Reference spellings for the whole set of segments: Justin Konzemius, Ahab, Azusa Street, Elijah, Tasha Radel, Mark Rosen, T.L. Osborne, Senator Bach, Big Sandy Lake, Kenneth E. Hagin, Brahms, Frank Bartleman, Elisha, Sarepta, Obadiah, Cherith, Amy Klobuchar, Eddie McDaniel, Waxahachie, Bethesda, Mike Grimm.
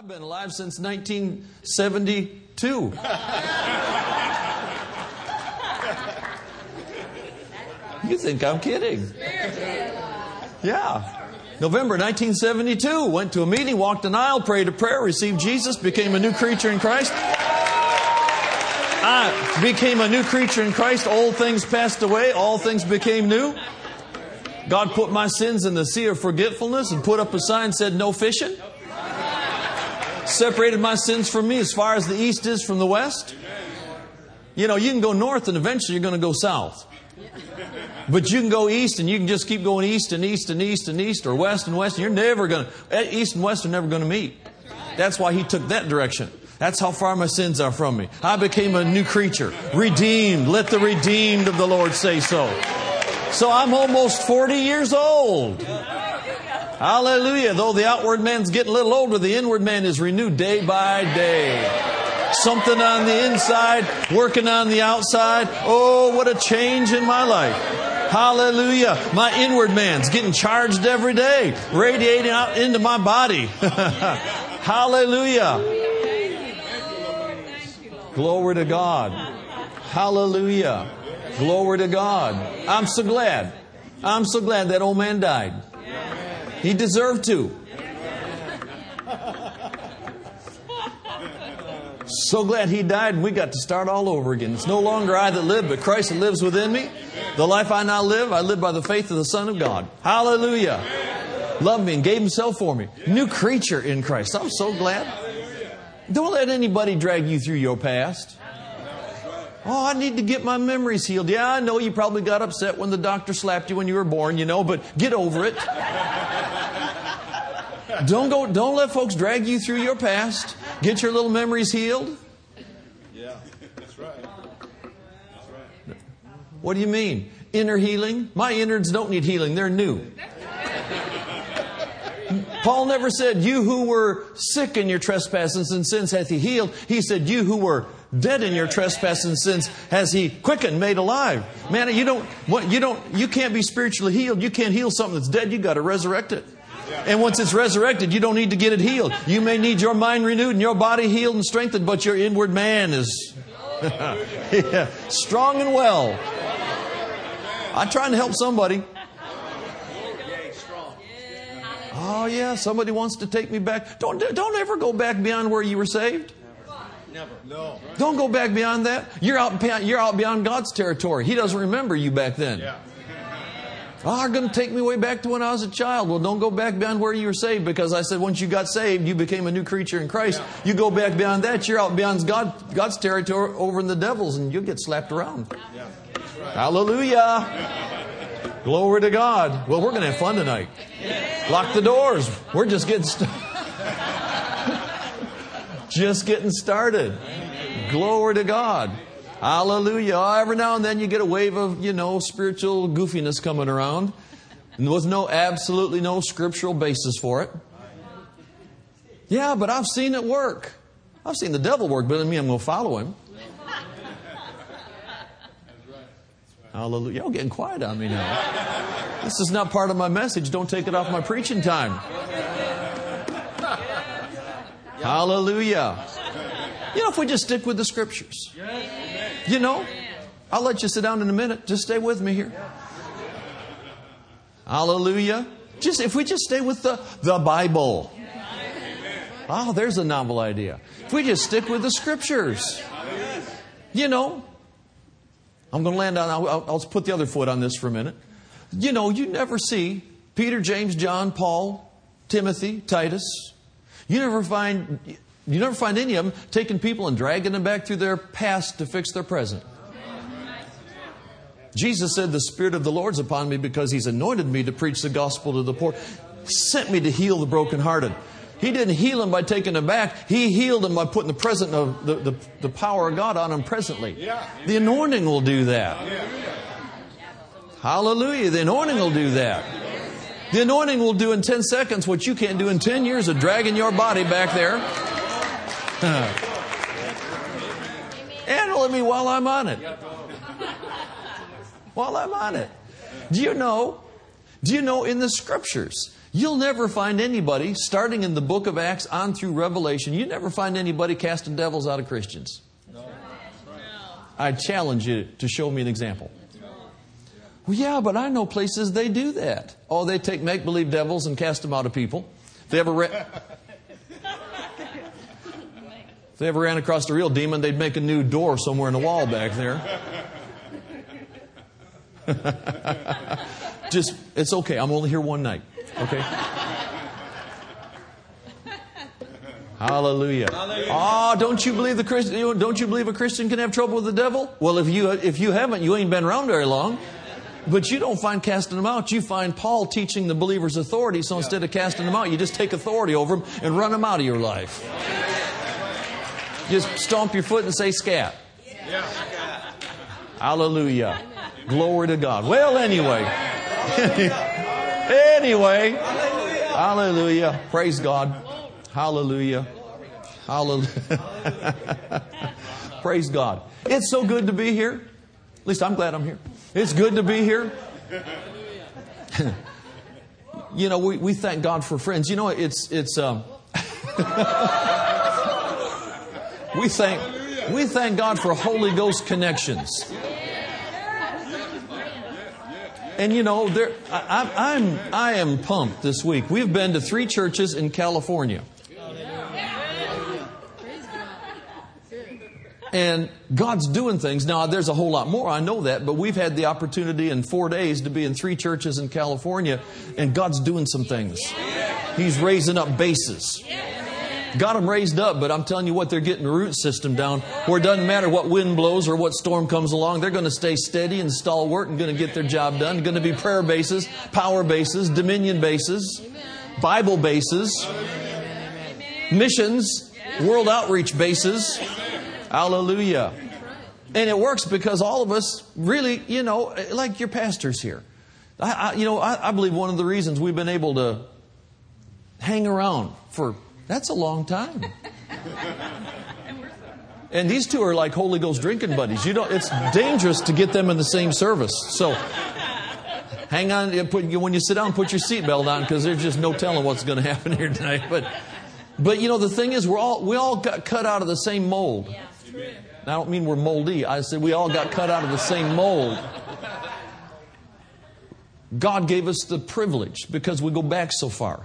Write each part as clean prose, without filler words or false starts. I've been alive since 1972. You think I'm kidding. Yeah. November 1972, went to a meeting, walked an aisle, prayed a prayer, received Jesus, became a new creature in Christ. I became a new creature in Christ. Old things passed away. All things became new. God put my sins in the sea of forgetfulness and put up a sign that said, "No fishing." Separated my sins from me as far as the east is from the west. You know, you can go north and eventually you're going to go south. But you can go east and you can just keep going east and east and east and east, or west and west. You're never going to, east and west are never going to meet. That's why He took that direction. That's how far my sins are from me. I became a new creature. Redeemed. Let the redeemed of the Lord say so. So I'm almost 40 years old. Hallelujah. Though the outward man's getting a little older, the inward man is renewed day by day. Something on the inside, working on the outside. Oh, what a change in my life. Hallelujah. My inward man's getting charged every day, radiating out into my body. Hallelujah. Glory to God. Hallelujah. Glory to God. I'm so glad. I'm so glad that old man died. He deserved to. So glad he died and we got to start all over again. It's no longer I that live, but Christ that lives within me. The life I now live, I live by the faith of the Son of God. Hallelujah. Loved me and gave Himself for me. New creature in Christ. I'm so glad. Don't let anybody drag you through your past. Oh, I need to get my memories healed. Yeah, I know you probably got upset when the doctor slapped you when you were born, you know, but get over it. Don't let folks drag you through your past. Get your little memories healed. Yeah, that's right. That's right. What do you mean? Inner healing? My innards don't need healing. They're new. Paul never said, "You who were sick in your trespasses and sins hath He healed." He said, "You who were dead in your trespasses and sins has He quickened, made alive." Man, you can't be spiritually healed. You can't heal something that's dead. You got to resurrect it. And once it's resurrected, you don't need to get it healed. You may need your mind renewed and your body healed and strengthened, but your inward man is strong and well. I'm trying to help somebody. Oh yeah, somebody wants to take me back. Don't ever go back beyond where you were saved. Never. No. Don't go back beyond that. You're out beyond God's territory. He doesn't remember you back then. Yeah. Oh, they're going to take me way back to when I was a child. Well, don't go back beyond where you were saved, because I said once you got saved, you became a new creature in Christ. Yeah. You go back beyond that, you're out beyond God's territory over in the devil's, and you'll get slapped around. Yeah. Right. Hallelujah. Yeah. Glory to God. Well, we're going to have fun tonight. Yeah. Lock the doors. We're just getting started. Amen. Glory to God. Hallelujah. Every now and then you get a wave of, spiritual goofiness coming around. And there was absolutely no scriptural basis for it. Yeah, but I've seen it work. I've seen the devil work, but I'm going to follow him. Hallelujah. Y'all getting quiet on me now. This is not part of my message. Don't take it off my preaching time. Hallelujah. If we just stick with the scriptures. I'll let you sit down in a minute. Just stay with me here. Hallelujah. If we just stay with the Bible. Oh, there's a novel idea. If we just stick with the scriptures. I'm going to land on, I'll put the other foot on this for a minute. You never see Peter, James, John, Paul, Timothy, Titus. You never find any of them taking people and dragging them back through their past to fix their present. Jesus said, "The Spirit of the Lord's upon me because He's anointed me to preach the gospel to the poor, sent me to heal the brokenhearted." He didn't heal them by taking them back. He healed them by putting the present of the power of God on them presently. The anointing will do that. Hallelujah. The anointing will do that. The anointing will do in 10 seconds what you can't do in 10 years of dragging your body back there. And let me while I'm on it. Do you know in the scriptures You'll never find anybody, starting in the book of Acts on through Revelation, you never find anybody casting devils out of Christians. No. I challenge you to show me an example. Well, yeah, but I know places they do that. Oh, they take make-believe devils and cast them out of people. If they ever ran across the real demon, they'd make a new door somewhere in the wall back there. Just, it's okay. I'm only here one night. Okay? Hallelujah. Hallelujah. Oh, don't you believe a Christian can have trouble with the devil? Well, if you haven't, you ain't been around very long. But you don't find casting them out. You find Paul teaching the believers authority. So instead of casting them out, you just take authority over them and run them out of your life. Just stomp your foot and say scat. Yeah. Hallelujah. Amen. Glory to God. Well, anyway. Anyway. Hallelujah. Hallelujah. Praise God. Hallelujah. Hallelujah. Praise God. It's so good to be here. At least I'm glad I'm here. It's good to be here. You know, we thank God for friends. You know, it's We thank God for Holy Ghost connections. And you know, I am pumped this week. We've been to 3 churches in California. And God's doing things. Now, there's a whole lot more. I know that. But we've had the opportunity in 4 days to be in 3 churches in California. And God's doing some things. He's raising up bases. Got them raised up. But I'm telling you what, they're getting the root system down. Where it doesn't matter what wind blows or what storm comes along. They're going to stay steady and stalwart and going to get their job done. Going to be prayer bases, power bases, dominion bases, Bible bases, missions, world outreach bases. Hallelujah. And it works because all of us really, you know, like your pastors here. I believe one of the reasons we've been able to hang around for, that's a long time. And these two are like Holy Ghost drinking buddies. You don't, it's dangerous to get them in the same service. So hang on, when you sit down, put your seatbelt on because there's just no telling what's going to happen here tonight. But you know, the thing is, we all got cut out of the same mold. I don't mean we're moldy. I said we all got cut out of the same mold. God gave us the privilege because we go back so far.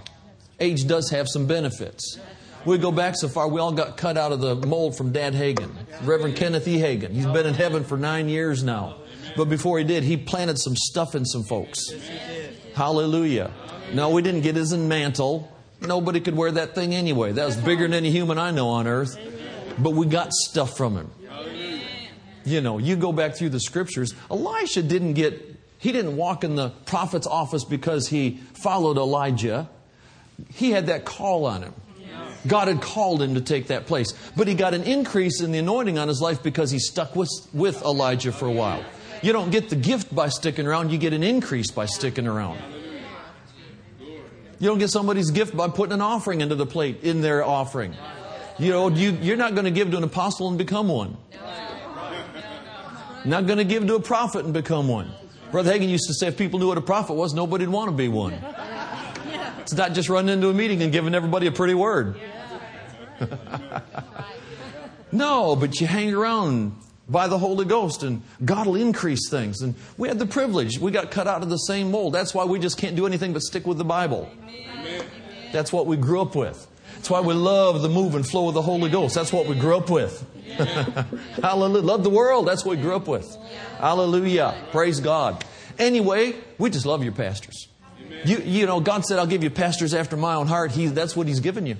Age does have some benefits. We go back so far. We all got cut out of the mold from Dad Hagin, Reverend Kenneth E. Hagin. He's been in heaven for 9 years now. But before he did, he planted some stuff in some folks. Hallelujah. No, we didn't get his mantle. Nobody could wear that thing anyway. That was bigger than any human I know on earth. But we got stuff from him. You know, you go back through the scriptures. Elisha didn't walk in the prophet's office because he followed Elijah. He had that call on him. God had called him to take that place. But he got an increase in the anointing on his life because he stuck with Elijah for a while. You don't get the gift by sticking around. You get an increase by sticking around. You don't get somebody's gift by putting an offering into the plate in their offering. You know, you're not going to give to an apostle and become one. Not going to give to a prophet and become one. Brother Hagin used to say if people knew what a prophet was, nobody would want to be one. It's not just running into a meeting and giving everybody a pretty word. No, but you hang around by the Holy Ghost, and God will increase things. And we had the privilege. We got cut out of the same mold. That's why we just can't do anything but stick with the Bible. Amen. That's what we grew up with. That's why we love the move and flow of the Holy Ghost. That's what we grew up with. Hallelujah. Love the world. That's what we grew up with. Hallelujah. Praise God. Anyway, we just love your pastors. You know, God said, I'll give you pastors after my own heart. That's what He's given you.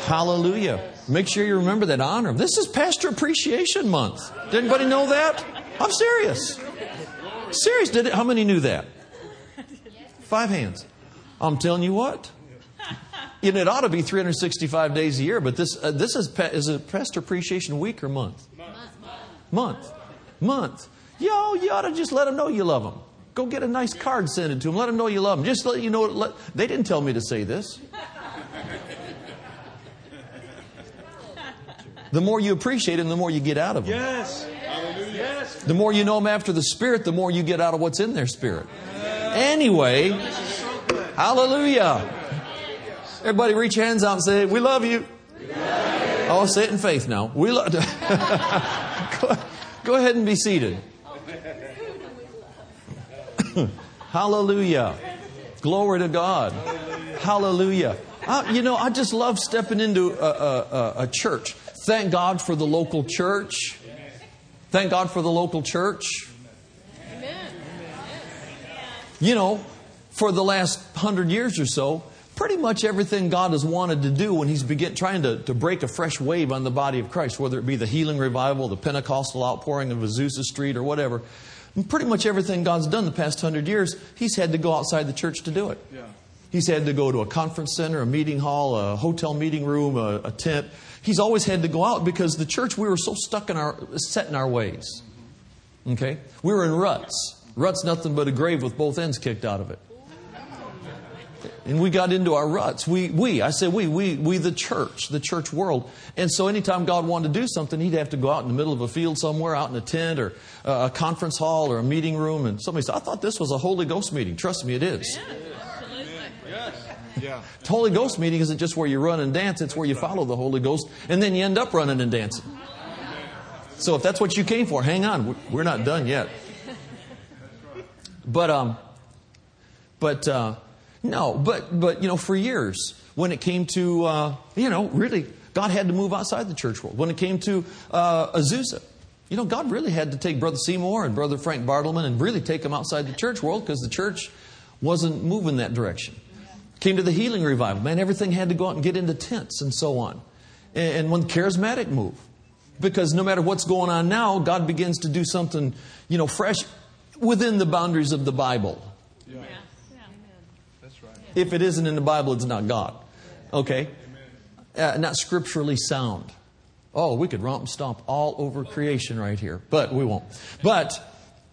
Hallelujah. Make sure you remember that. Honor them. This is Pastor Appreciation Month. Did anybody know that? I'm serious. Serious. How many knew that? 5 hands. I'm telling you what. And it ought to be 365 days a year, but this is a Pastor Appreciation Week or month? Month. Yo, you ought to just let them know you love them. Go get a nice card, send it to them. Let them know you love them. Just let you know. They didn't tell me to say this. The more you appreciate them, the more you get out of them. Yes. Yes. The more you know them after the Spirit, the more you get out of what's in their spirit. Anyway, Hallelujah. Everybody reach your hands out and say, we love you. We love you. Oh, say it in faith now. We love. Go ahead and be seated. Hallelujah. Glory to God. Hallelujah. I just love stepping into a church. Thank God for the local church. Thank God for the local church. For the last 100 years or so, pretty much everything God has wanted to do when He's trying to break a fresh wave on the body of Christ, whether it be the healing revival, the Pentecostal outpouring of Azusa Street or whatever, pretty much everything God's done the past 100 years, He's had to go outside the church to do it. Yeah. He's had to go to a conference center, a meeting hall, a hotel meeting room, a tent. He's always had to go out because the church, we were so set in our ways. Okay? We were in ruts. Rut's nothing but a grave with both ends kicked out of it. And we got into our ruts. We, the church world. And so anytime God wanted to do something, He'd have to go out in the middle of a field somewhere, out in a tent or a conference hall or a meeting room. And somebody said, I thought this was a Holy Ghost meeting. Trust me, it is. Yeah. The Holy Ghost meeting isn't just where you run and dance. It's where you follow the Holy Ghost. And then you end up running and dancing. So if that's what you came for, hang on. We're not done yet. But for years, when it came to, really, God had to move outside the church world. When it came to Azusa, God really had to take Brother Seymour and Brother Frank Bartleman and really take them outside the church world because the church wasn't moving that direction. Came to the healing revival. Man, everything had to go out and get into tents and so on. And when the charismatic move, because no matter what's going on now, God begins to do something, fresh within the boundaries of the Bible. Yeah. If it isn't in the Bible, it's not God. Okay? Not scripturally sound. Oh, we could romp and stomp all over creation right here. But we won't. But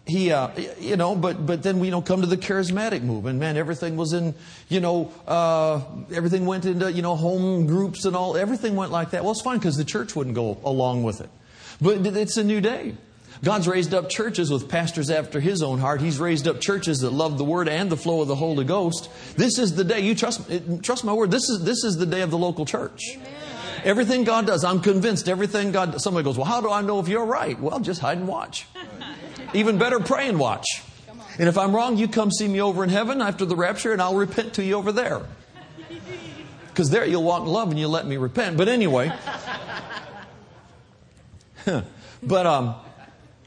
he, but then we come to the charismatic movement. Man, everything was in, everything went into, home groups and all. Everything went like that. Well, it's fine because the church wouldn't go along with it. But it's a new day. God's raised up churches with pastors after His own heart. He's raised up churches that love the Word and the flow of the Holy Ghost. This is the day. You trust my word. This is the day of the local church. Amen. Everything God does, I'm convinced. Everything God does. Somebody goes, well, how do I know if you're right? Well, just hide and watch. Even better, pray and watch. And if I'm wrong, you come see me over in heaven after the rapture, and I'll repent to you over there. Because there you'll walk in love and you'll let me repent. But anyway.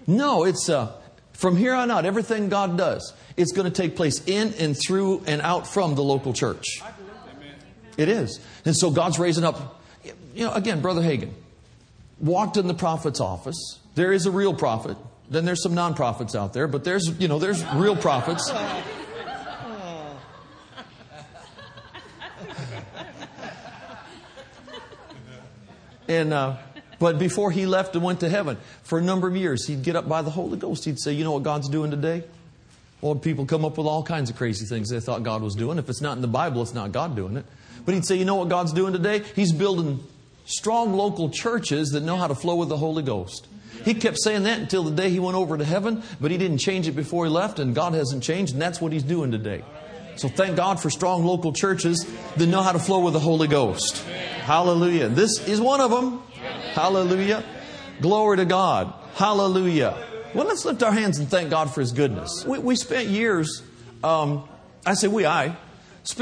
No, it's from here on out, everything God does, it's going to take place in and through and out from the local church. It is. And so God's raising up. Again, Brother Hagin walked in the prophet's office. There is a real prophet. Then there's some non-prophets out there, but there's real prophets. And but before he left and went to heaven, for a number of years, he'd get up by the Holy Ghost. He'd say, you know what God's doing today? Well, people come up with all kinds of crazy things they thought God was doing. If it's not in the Bible, it's not God doing it. But he'd say, you know what God's doing today? He's building strong local churches that know how to flow with the Holy Ghost. He kept saying that until the day he went over to heaven, but he didn't change it before he left, and God hasn't changed, and that's what He's doing today. So thank God for strong local churches that know how to flow with the Holy Ghost. Hallelujah. This is one of them. Hallelujah. Glory to God. Hallelujah. Well, let's lift our hands and thank God for His goodness. We spent years, we'd have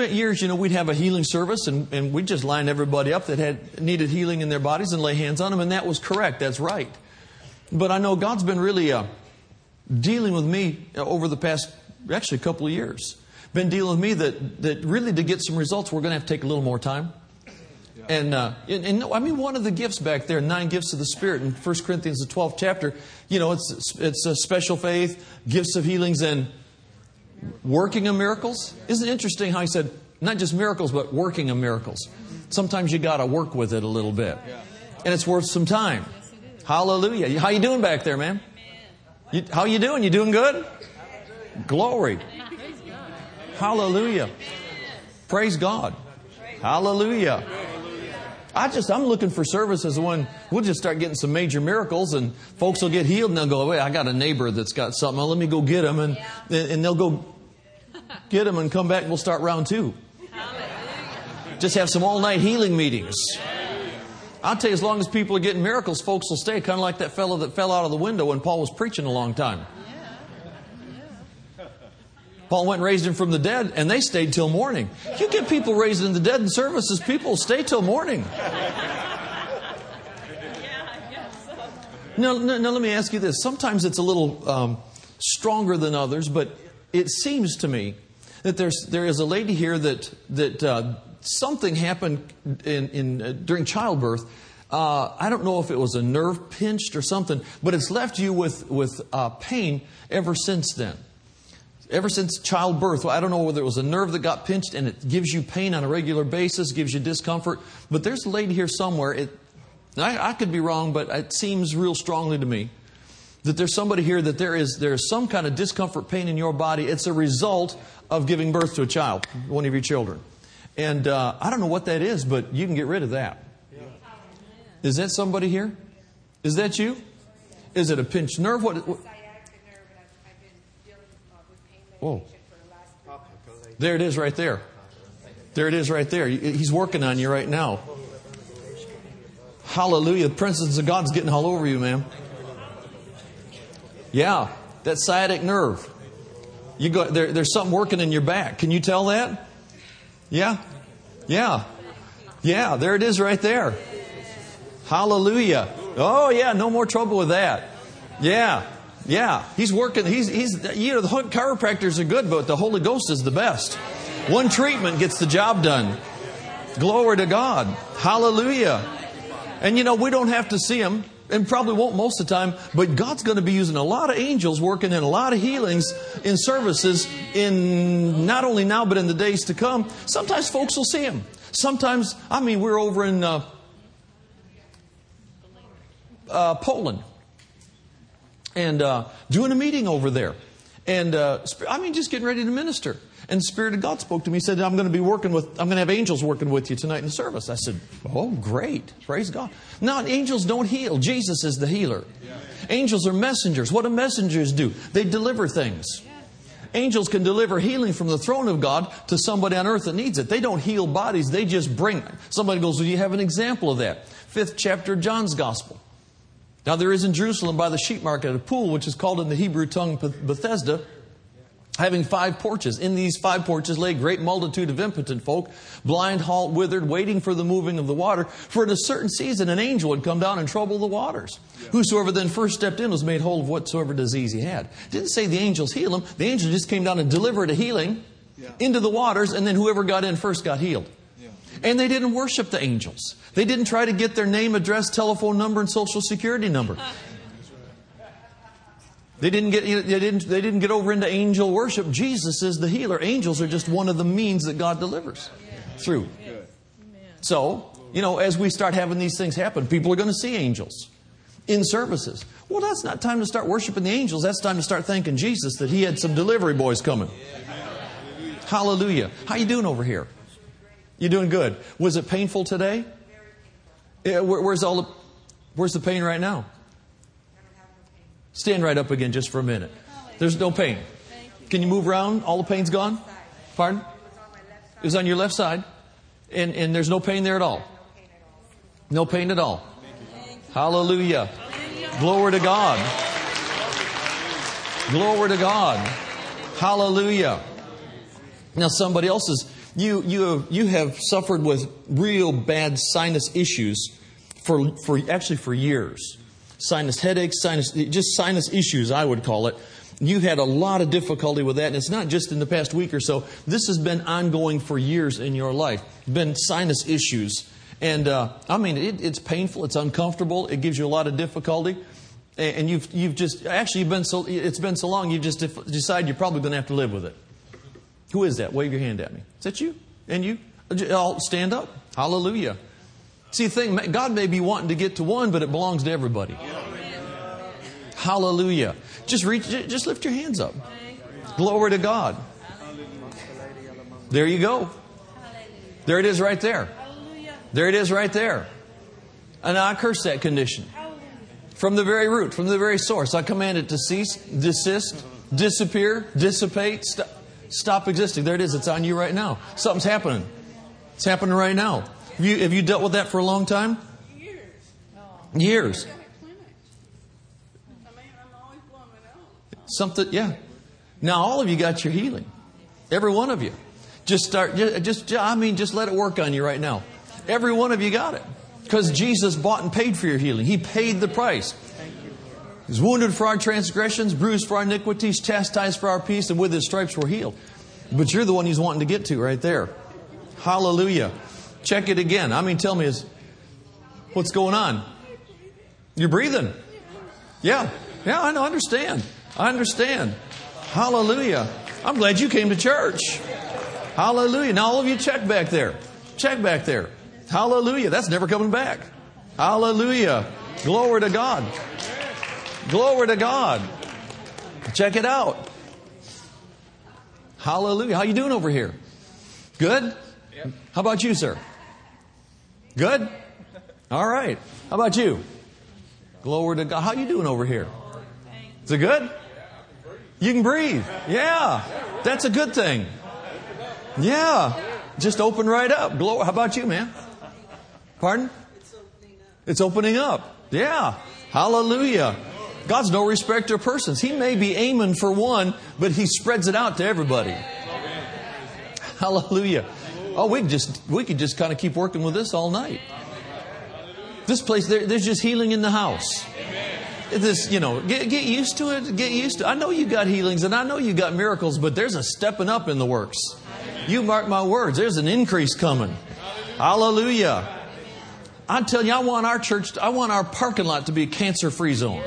a healing service and we'd just line everybody up that had needed healing in their bodies and lay hands on them. And that was correct. That's right. But I know God's been really dealing with me over the past, actually a couple of years. Been dealing with me that really to get some results, we're going to have to take a little more time. And one of the gifts back there, 9 gifts of the Spirit in 1 Corinthians, the 12th chapter, it's a special faith, gifts of healings, and working of miracles. Isn't it interesting how he said, not just miracles, but working of miracles. Sometimes you got to work with it a little bit. And it's worth some time. Hallelujah. How you doing back there, man? How you doing? You doing good? Glory. Hallelujah. Praise God. Hallelujah. I'm looking for services when we'll just start getting some major miracles and folks will get healed and they'll go, wait, I got a neighbor that's got something. Well, let me go get him. And they'll go Get them and come back and we'll start round two. Just have some all-night healing meetings. I'll tell you, as long as people are getting miracles, folks will stay. Kind of like that fellow that fell out of the window when Paul was preaching a long time. Paul went and raised him from the dead, and they stayed till morning. You get people raised in the dead in services, people stay till morning. Now, let me ask you this. Sometimes it's a little stronger than others, but it seems to me that there is a lady here that something happened during childbirth. I don't know if it was a nerve pinched or something, but it's left you with pain ever since then. Ever since childbirth, I don't know whether it was a nerve that got pinched and it gives you pain on a regular basis, gives you discomfort. But there's a lady here somewhere. I could be wrong, but it seems real strongly to me that there's somebody here that there is some kind of discomfort, pain in your body. It's a result of giving birth to a child, one of your children. And I don't know what that is, but you can get rid of that. Yeah. Is that somebody here? Is that you? Is it a pinched nerve? What? Whoa. There it is right there. There it is right there. He's working on you right now. Hallelujah. The presence of God's getting all over you, ma'am. Yeah, that sciatic nerve. You go there's something working in your back. Can you tell that? Yeah? Yeah. Yeah, there it is right there. Hallelujah. Oh yeah, no more trouble with that. Yeah. Yeah, he's working. He's the chiropractors are good, but the Holy Ghost is the best. One treatment gets the job done. Glory to God. Hallelujah. And we don't have to see him, and probably won't most of the time, but God's going to be using a lot of angels working in a lot of healings in services in not only now, but in the days to come. Sometimes folks will see him. Sometimes, we're over in Poland. And doing a meeting over there. And just getting ready to minister. And the Spirit of God spoke to me. He said, I'm going to have angels working with you tonight in the service. I said, oh, great. Praise God. Now, angels don't heal. Jesus is the healer. Yeah. Angels are messengers. What do messengers do? They deliver things. Angels can deliver healing from the throne of God to somebody on earth that needs it. They don't heal bodies. They just bring it. Somebody goes, well, you have an example of that. 5th chapter of John's Gospel. Now there is in Jerusalem by the sheep market a pool which is called in the Hebrew tongue Bethesda, having 5 porches. In these 5 porches lay a great multitude of impotent folk, blind, halt, withered, waiting for the moving of the water. For in a certain season an angel would come down and trouble the waters. Yeah. Whosoever then first stepped in was made whole of whatsoever disease he had. Didn't say the angels heal him. The angel just came down and delivered a healing into the waters, and then whoever got in first got healed. And they didn't worship the angels. They didn't try to get their name, address, telephone number, and social security number. They didn't get over into angel worship. Jesus is the healer. Angels are just one of the means that God delivers through. So, as we start having these things happen, people are going to see angels in services. Well, that's not time to start worshiping the angels. That's time to start thanking Jesus that He had some delivery boys coming. Hallelujah. How you doing over here? You doing good? Was it painful today? Yeah, where's the pain right now? Stand right up again just for a minute. There's no pain. Can you move around? All the pain's gone? Pardon? It was on your left side. And there's no pain there at all? No pain at all. Hallelujah. Glory to God. Glory to God. Hallelujah. Now somebody else's... You have suffered with real bad sinus issues for years. Sinus headaches, sinus issues, I would call it. You had a lot of difficulty with that, and it's not just in the past week or so. This has been ongoing for years in your life. Been sinus issues, and it's painful, it's uncomfortable, it gives you a lot of difficulty, and it's been so long. You just decide you're probably going to have to live with it. Who is that? Wave your hand at me. Is that you? And you? All stand up. Hallelujah. See, the thing, God may be wanting to get to one, but it belongs to everybody. Hallelujah. Hallelujah. Just lift your hands up. Glory to God. There you go. There it is right there. There it is right there. And I curse that condition. From the very root, from the very source, I command it to cease, desist, disappear, dissipate, Stop existing. There it is. It's on you right now. Something's happening. It's happening right now. Have you dealt with that for a long time? Years. I mean, I'm always blown out. Something, yeah. Now all of you got your healing. Every one of you. Just let it work on you right now. Every one of you got it. Because Jesus bought and paid for your healing. He paid the price. He was wounded for our transgressions, bruised for our iniquities, chastised for our peace, and with His stripes we're healed. But you're the one He's wanting to get to right there. Hallelujah. Check it again. I mean, tell me, what's going on? You're breathing. Yeah. Yeah, I know. I understand. Hallelujah. I'm glad you came to church. Hallelujah. Now all of you check back there. Check back there. Hallelujah. That's never coming back. Hallelujah. Glory to God. Glory to God. Check it out. Hallelujah. How you doing over here? Good? Yep. How about you, sir? Good? All right. How about you? Glory to God. How you doing over here? Is it good? You can breathe. Yeah. That's a good thing. Yeah. Just open right up. Glory. How about you, man? Pardon? It's opening up. Yeah. Hallelujah. God's no respecter of persons. He may be aiming for one, but He spreads it out to everybody. Hallelujah. Oh, we could just kind of keep working with this all night. This place, there's just healing in the house. This, get used to it. Get used to it. I know you got healings and I know you got miracles, but there's a stepping up in the works. You mark my words. There's an increase coming. Hallelujah. I'm telling you, I want our parking lot to be a cancer-free zone.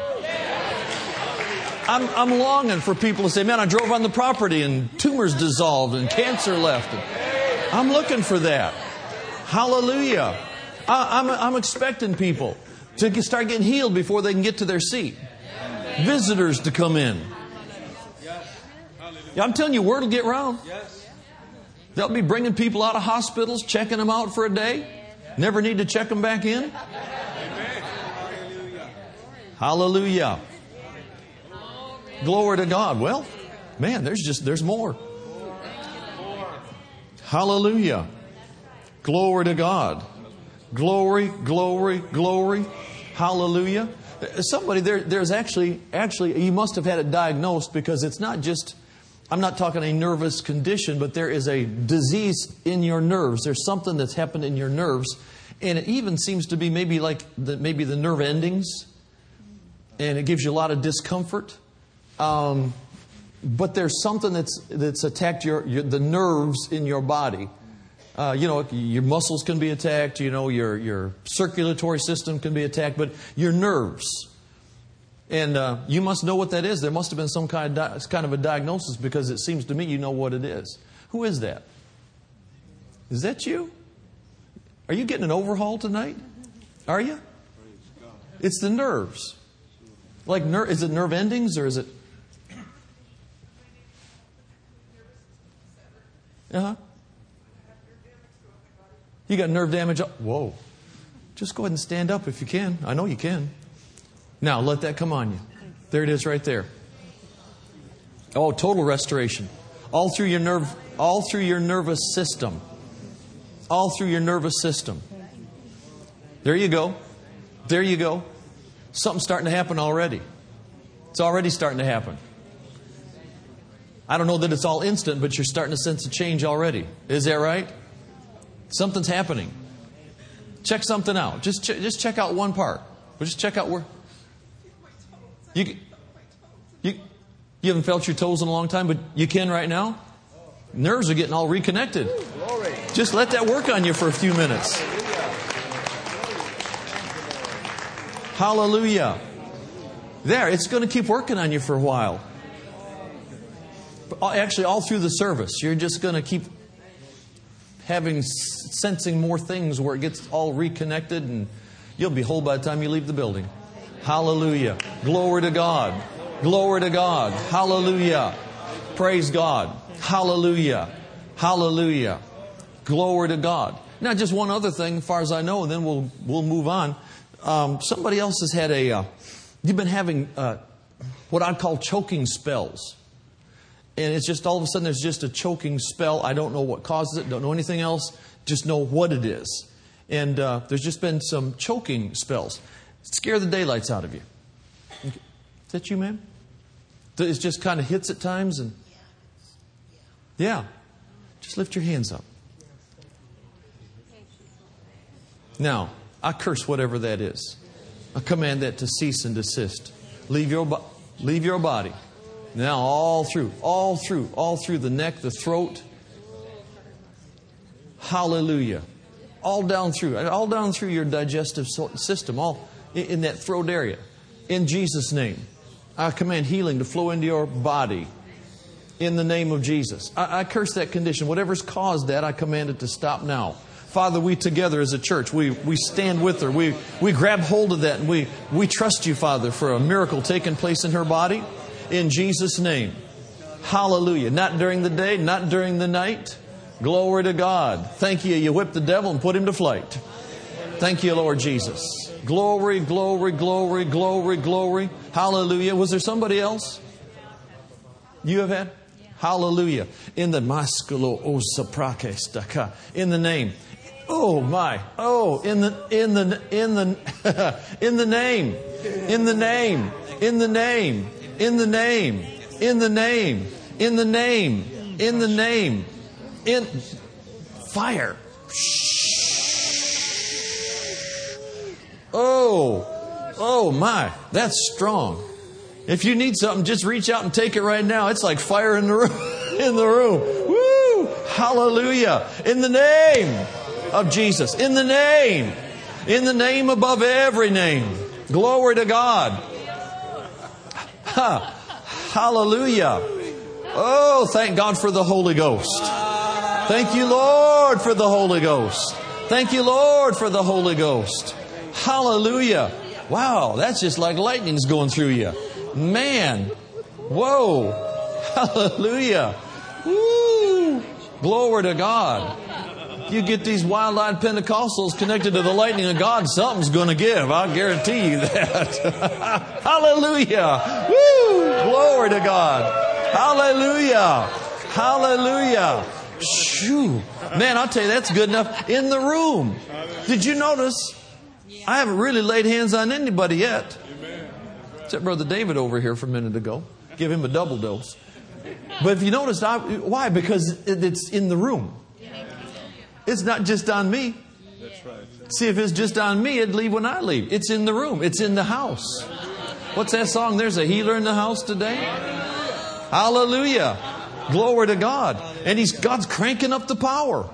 I'm longing for people to say, man, I drove on the property and tumors dissolved and cancer left. I'm looking for that. Hallelujah. I'm expecting people to start getting healed before they can get to their seat. Visitors to come in. Yeah, I'm telling you, word will get around. They'll be bringing people out of hospitals, checking them out for a day. Never need to check them back in. Hallelujah. Glory to God. Well, man, there's more. Hallelujah. Glory to God. Glory, glory, glory. Hallelujah. Somebody there's actually you must have had it diagnosed, because it's not just, I'm not talking a nervous condition, but there is a disease in your nerves. There's something that's happened in your nerves, and it even seems to be maybe the nerve endings, and it gives you a lot of discomfort. But there's something that's attacked the nerves in your body. Your muscles can be attacked. Your circulatory system can be attacked, but your nerves. And you must know what that is. There must have been some kind of a diagnosis, because it seems to me you know what it is. Who is that? Is that you? Are you getting an overhaul tonight? Are you? It's the nerves. Like, is it nerve endings or is it? Uh-huh. You got nerve damage. Whoa. Just go ahead and stand up if you can. I know you can. Now, let that come on you. There it is right there. Oh, total restoration. All through your nervous system. There you go. Something's starting to happen already. It's already starting to happen. I don't know that it's all instant, but you're starting to sense a change already. Is that right? Something's happening. Check something out. Just check out one part. We'll just check out where. You haven't felt your toes in a long time, but you can right now. Nerves are getting all reconnected. Just let that work on you for a few minutes. Hallelujah. There, it's going to keep working on you for a while. Actually, all through the service, you're just going to keep sensing more things where it gets all reconnected, and you'll be whole by the time you leave the building. Hallelujah. Glory to God. Glory to God. Hallelujah. Praise God. Hallelujah. Hallelujah. Glory to God. Now, just one other thing, as far as I know, and then we'll move on. Somebody else has had you've been having what I'd call choking spells. And it's just all of a sudden there's just a choking spell. I don't know what causes it. Don't know anything else. Just know what it is. And there's just been some choking spells. Scare the daylights out of you. Okay. Is that you, ma'am? It just kind of hits at times. And yeah. Just lift your hands up. Now, I curse whatever that is. I command that to cease and desist. Leave your body. Now all through the neck, the throat. Hallelujah. All down through your digestive system, all in that throat area. In Jesus' name, I command healing to flow into your body. In the name of Jesus. I curse that condition. Whatever's caused that, I command it to stop now. Father, we together as a church, we stand with her. We grab hold of that, and we trust you, Father, for a miracle taking place in her body. In Jesus' name. Hallelujah. Not during the day, not during the night. Glory to God. Thank you. You whipped the devil and put him to flight. Thank you, Lord Jesus. Glory, glory, glory, glory, glory. Hallelujah. Was there somebody else you have had? Hallelujah. In the masculo osaprakestaka. In the name. Oh my. Oh, in the name. In fire. Oh my. That's strong. If you need something, just reach out and take it right now. It's like fire in the room. Woo! Hallelujah. In the name of Jesus. In the name. In the name above every name. Glory to God. Hallelujah. Oh, thank God for the Holy Ghost. Thank you, Lord, for the Holy Ghost. Thank you, Lord, for the Holy Ghost. Hallelujah. Wow, that's just like lightning's going through you. Man, whoa, hallelujah, woo, glory to God. You get these wild-eyed Pentecostals connected to the lightning of God, something's going to give. I guarantee you that. Hallelujah, woo, glory to God. Hallelujah, hallelujah. Shoo. Man, I'll tell you, that's good enough in the room. Did you notice? I haven't really laid hands on anybody yet. Except Brother David over here for a minute ago. Give him a double dose. But if you notice, why? Because it's in the room. It's not just on me. That's right. See, if it's just on me, it'd leave when I leave. It's in the room. It's in the house. What's that song? There's a healer in the house today. Hallelujah. Glory to God. And God's cranking up the power.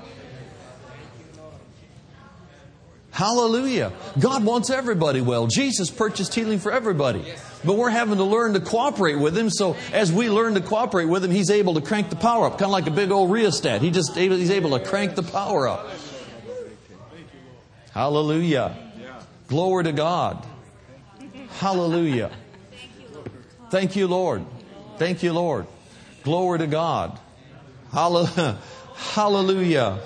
Hallelujah. God wants everybody well. Jesus purchased healing for everybody. But we're having to learn to cooperate with Him. So as we learn to cooperate with Him, He's able to crank the power up. Kind of like a big old rheostat. He's able to crank the power up. Hallelujah. Glory to God. Hallelujah. Thank you, Lord. Thank you, Lord. Glory to God. Hallelujah.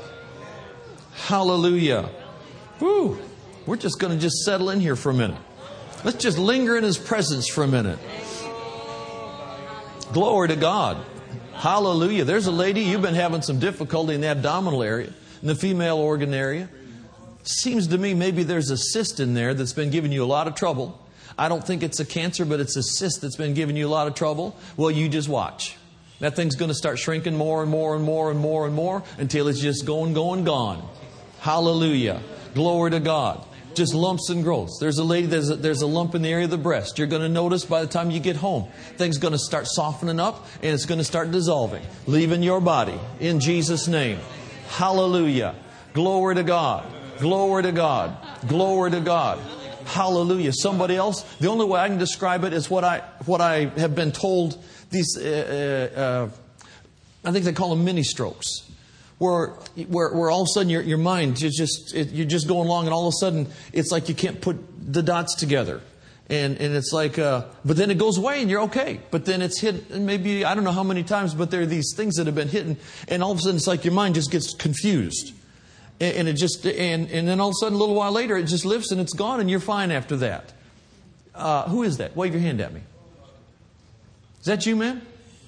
Hallelujah. Woo! We're just going to just settle in here for a minute. Let's just linger in His presence for a minute. Glory to God. Hallelujah. There's a lady, you've been having some difficulty in the abdominal area, in the female organ area. Seems to me maybe there's a cyst in there that's been giving you a lot of trouble. I don't think it's a cancer, but it's a cyst that's been giving you a lot of trouble. Well, you just watch. That thing's going to start shrinking more and more and more and more and more until it's just gone. Hallelujah. Glory to God. Just lumps and growths. There's a lady, there's a lump in the area of the breast. You're going to notice by the time you get home, things going to start softening up and it's going to start dissolving, leaving your body in Jesus' name. Hallelujah. Glory to God. Glory to God. Glory to God. Hallelujah. Somebody else, the only way I can describe it is what I have been told. These, I think they call them mini strokes. Where all of a sudden your mind is you're just going along, and all of a sudden it's like you can't put the dots together, and it's like but then it goes away and you're okay, but then it's hit, and maybe I don't know how many times, but there are these things that have been hidden, and all of a sudden it's like your mind just gets confused, and it just and then all of a sudden a little while later it just lifts and it's gone and you're fine after that. Who is that? Wave your hand at me. Is that you, man?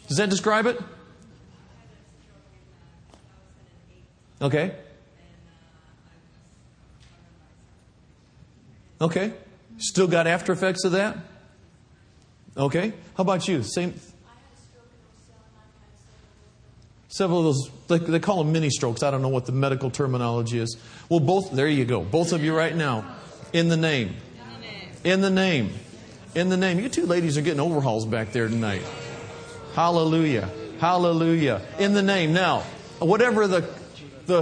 Does that describe it? Okay. Okay. Still got after effects of that? Okay. How about you? Same. Several of those, they call them mini strokes. I don't know what the medical terminology is. Well, both, there you go. Both of you right now. In the name. In the name. In the name. You two ladies are getting overhauls back there tonight. Hallelujah. Hallelujah. In the name. Now, whatever the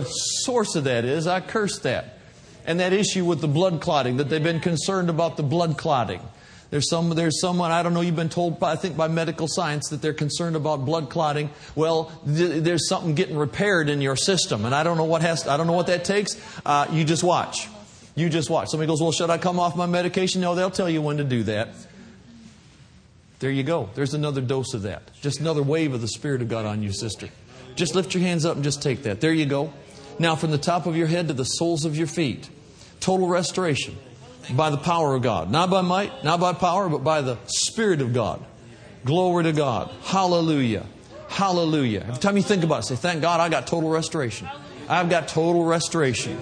source of that is, I curse that. And that issue with the blood clotting, that they've been concerned about the blood clotting. There's someone, I don't know, you've been told, by medical science that they're concerned about blood clotting. Well, there's something getting repaired in your system. And I don't know what that takes. You just watch. You just watch. Somebody goes, well, should I come off my medication? No, they'll tell you when to do that. There you go. There's another dose of that. Just another wave of the Spirit of God on you, sister. Just lift your hands up and just take that. There you go. Now, from the top of your head to the soles of your feet, total restoration. By the power of God. Not by might, not by power, but by the Spirit of God. Glory to God. Hallelujah. Hallelujah. Every time you think about it, say, thank God I got total restoration. I've got total restoration.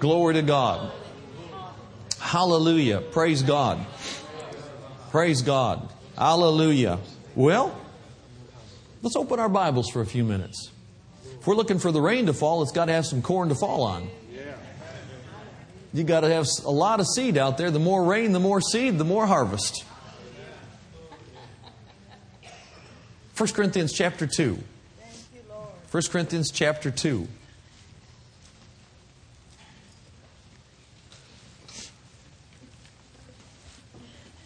Glory to God. Hallelujah. Praise God. Praise God. Hallelujah. Well, let's open our Bibles for a few minutes. If we're looking for the rain to fall, it's got to have some corn to fall on. You got to have a lot of seed out there. The more rain, the more seed, the more harvest. 1 Corinthians chapter 2. 1 Corinthians chapter 2.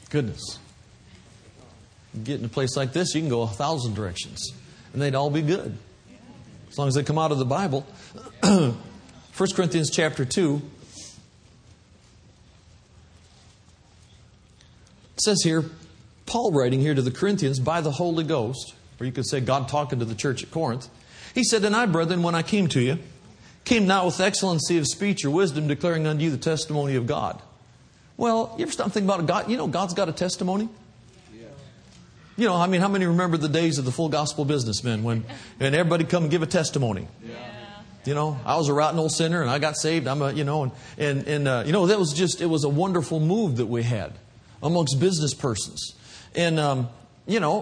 Goodness. You get in a place like this, you can go 1,000 directions. And they'd all be good. As long as they come out of the Bible. 1 Corinthians chapter 2. It says here, Paul writing here to the Corinthians by the Holy Ghost, or you could say God talking to the church at Corinth. He said, and I, brethren, when I came to you, came not with excellency of speech or wisdom, declaring unto you the testimony of God. Well, you ever stop thinking about God? You know God's got a testimony? Yeah. You know, I mean, how many remember the days of the full gospel businessmen when everybody come give a testimony? Yeah. You know, I was a rotten old sinner and I got saved. That was just, it was a wonderful move that we had. Amongst business persons. And like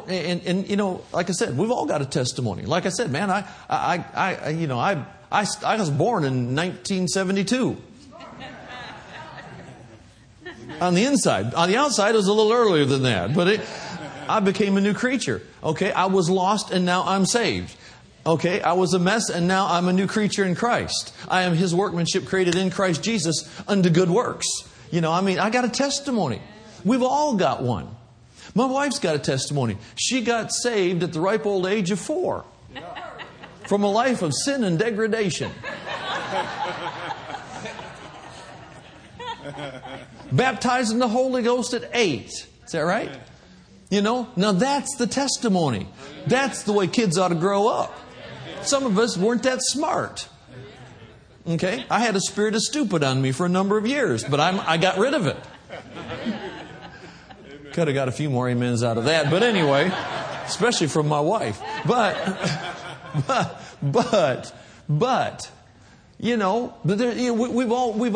I said, we've all got a testimony. Like I said, man, I was born in 1972. On the inside. On the outside, it was a little earlier than that. But I became a new creature. Okay, I was lost and now I'm saved. Okay, I was a mess and now I'm a new creature in Christ. I am His workmanship created in Christ Jesus unto good works. You know, I mean, I got a testimony. We've all got one. My wife's got a testimony. She got saved at the ripe old age of 4 from a life of sin and degradation. Baptized in the Holy Ghost at 8. Is that right? You know, now that's the testimony. That's the way kids ought to grow up. Some of us weren't that smart. Okay? I had a spirit of stupid on me for a number of years, but I got rid of it. Could have got a few more amens out of that. But anyway, especially from my wife. We've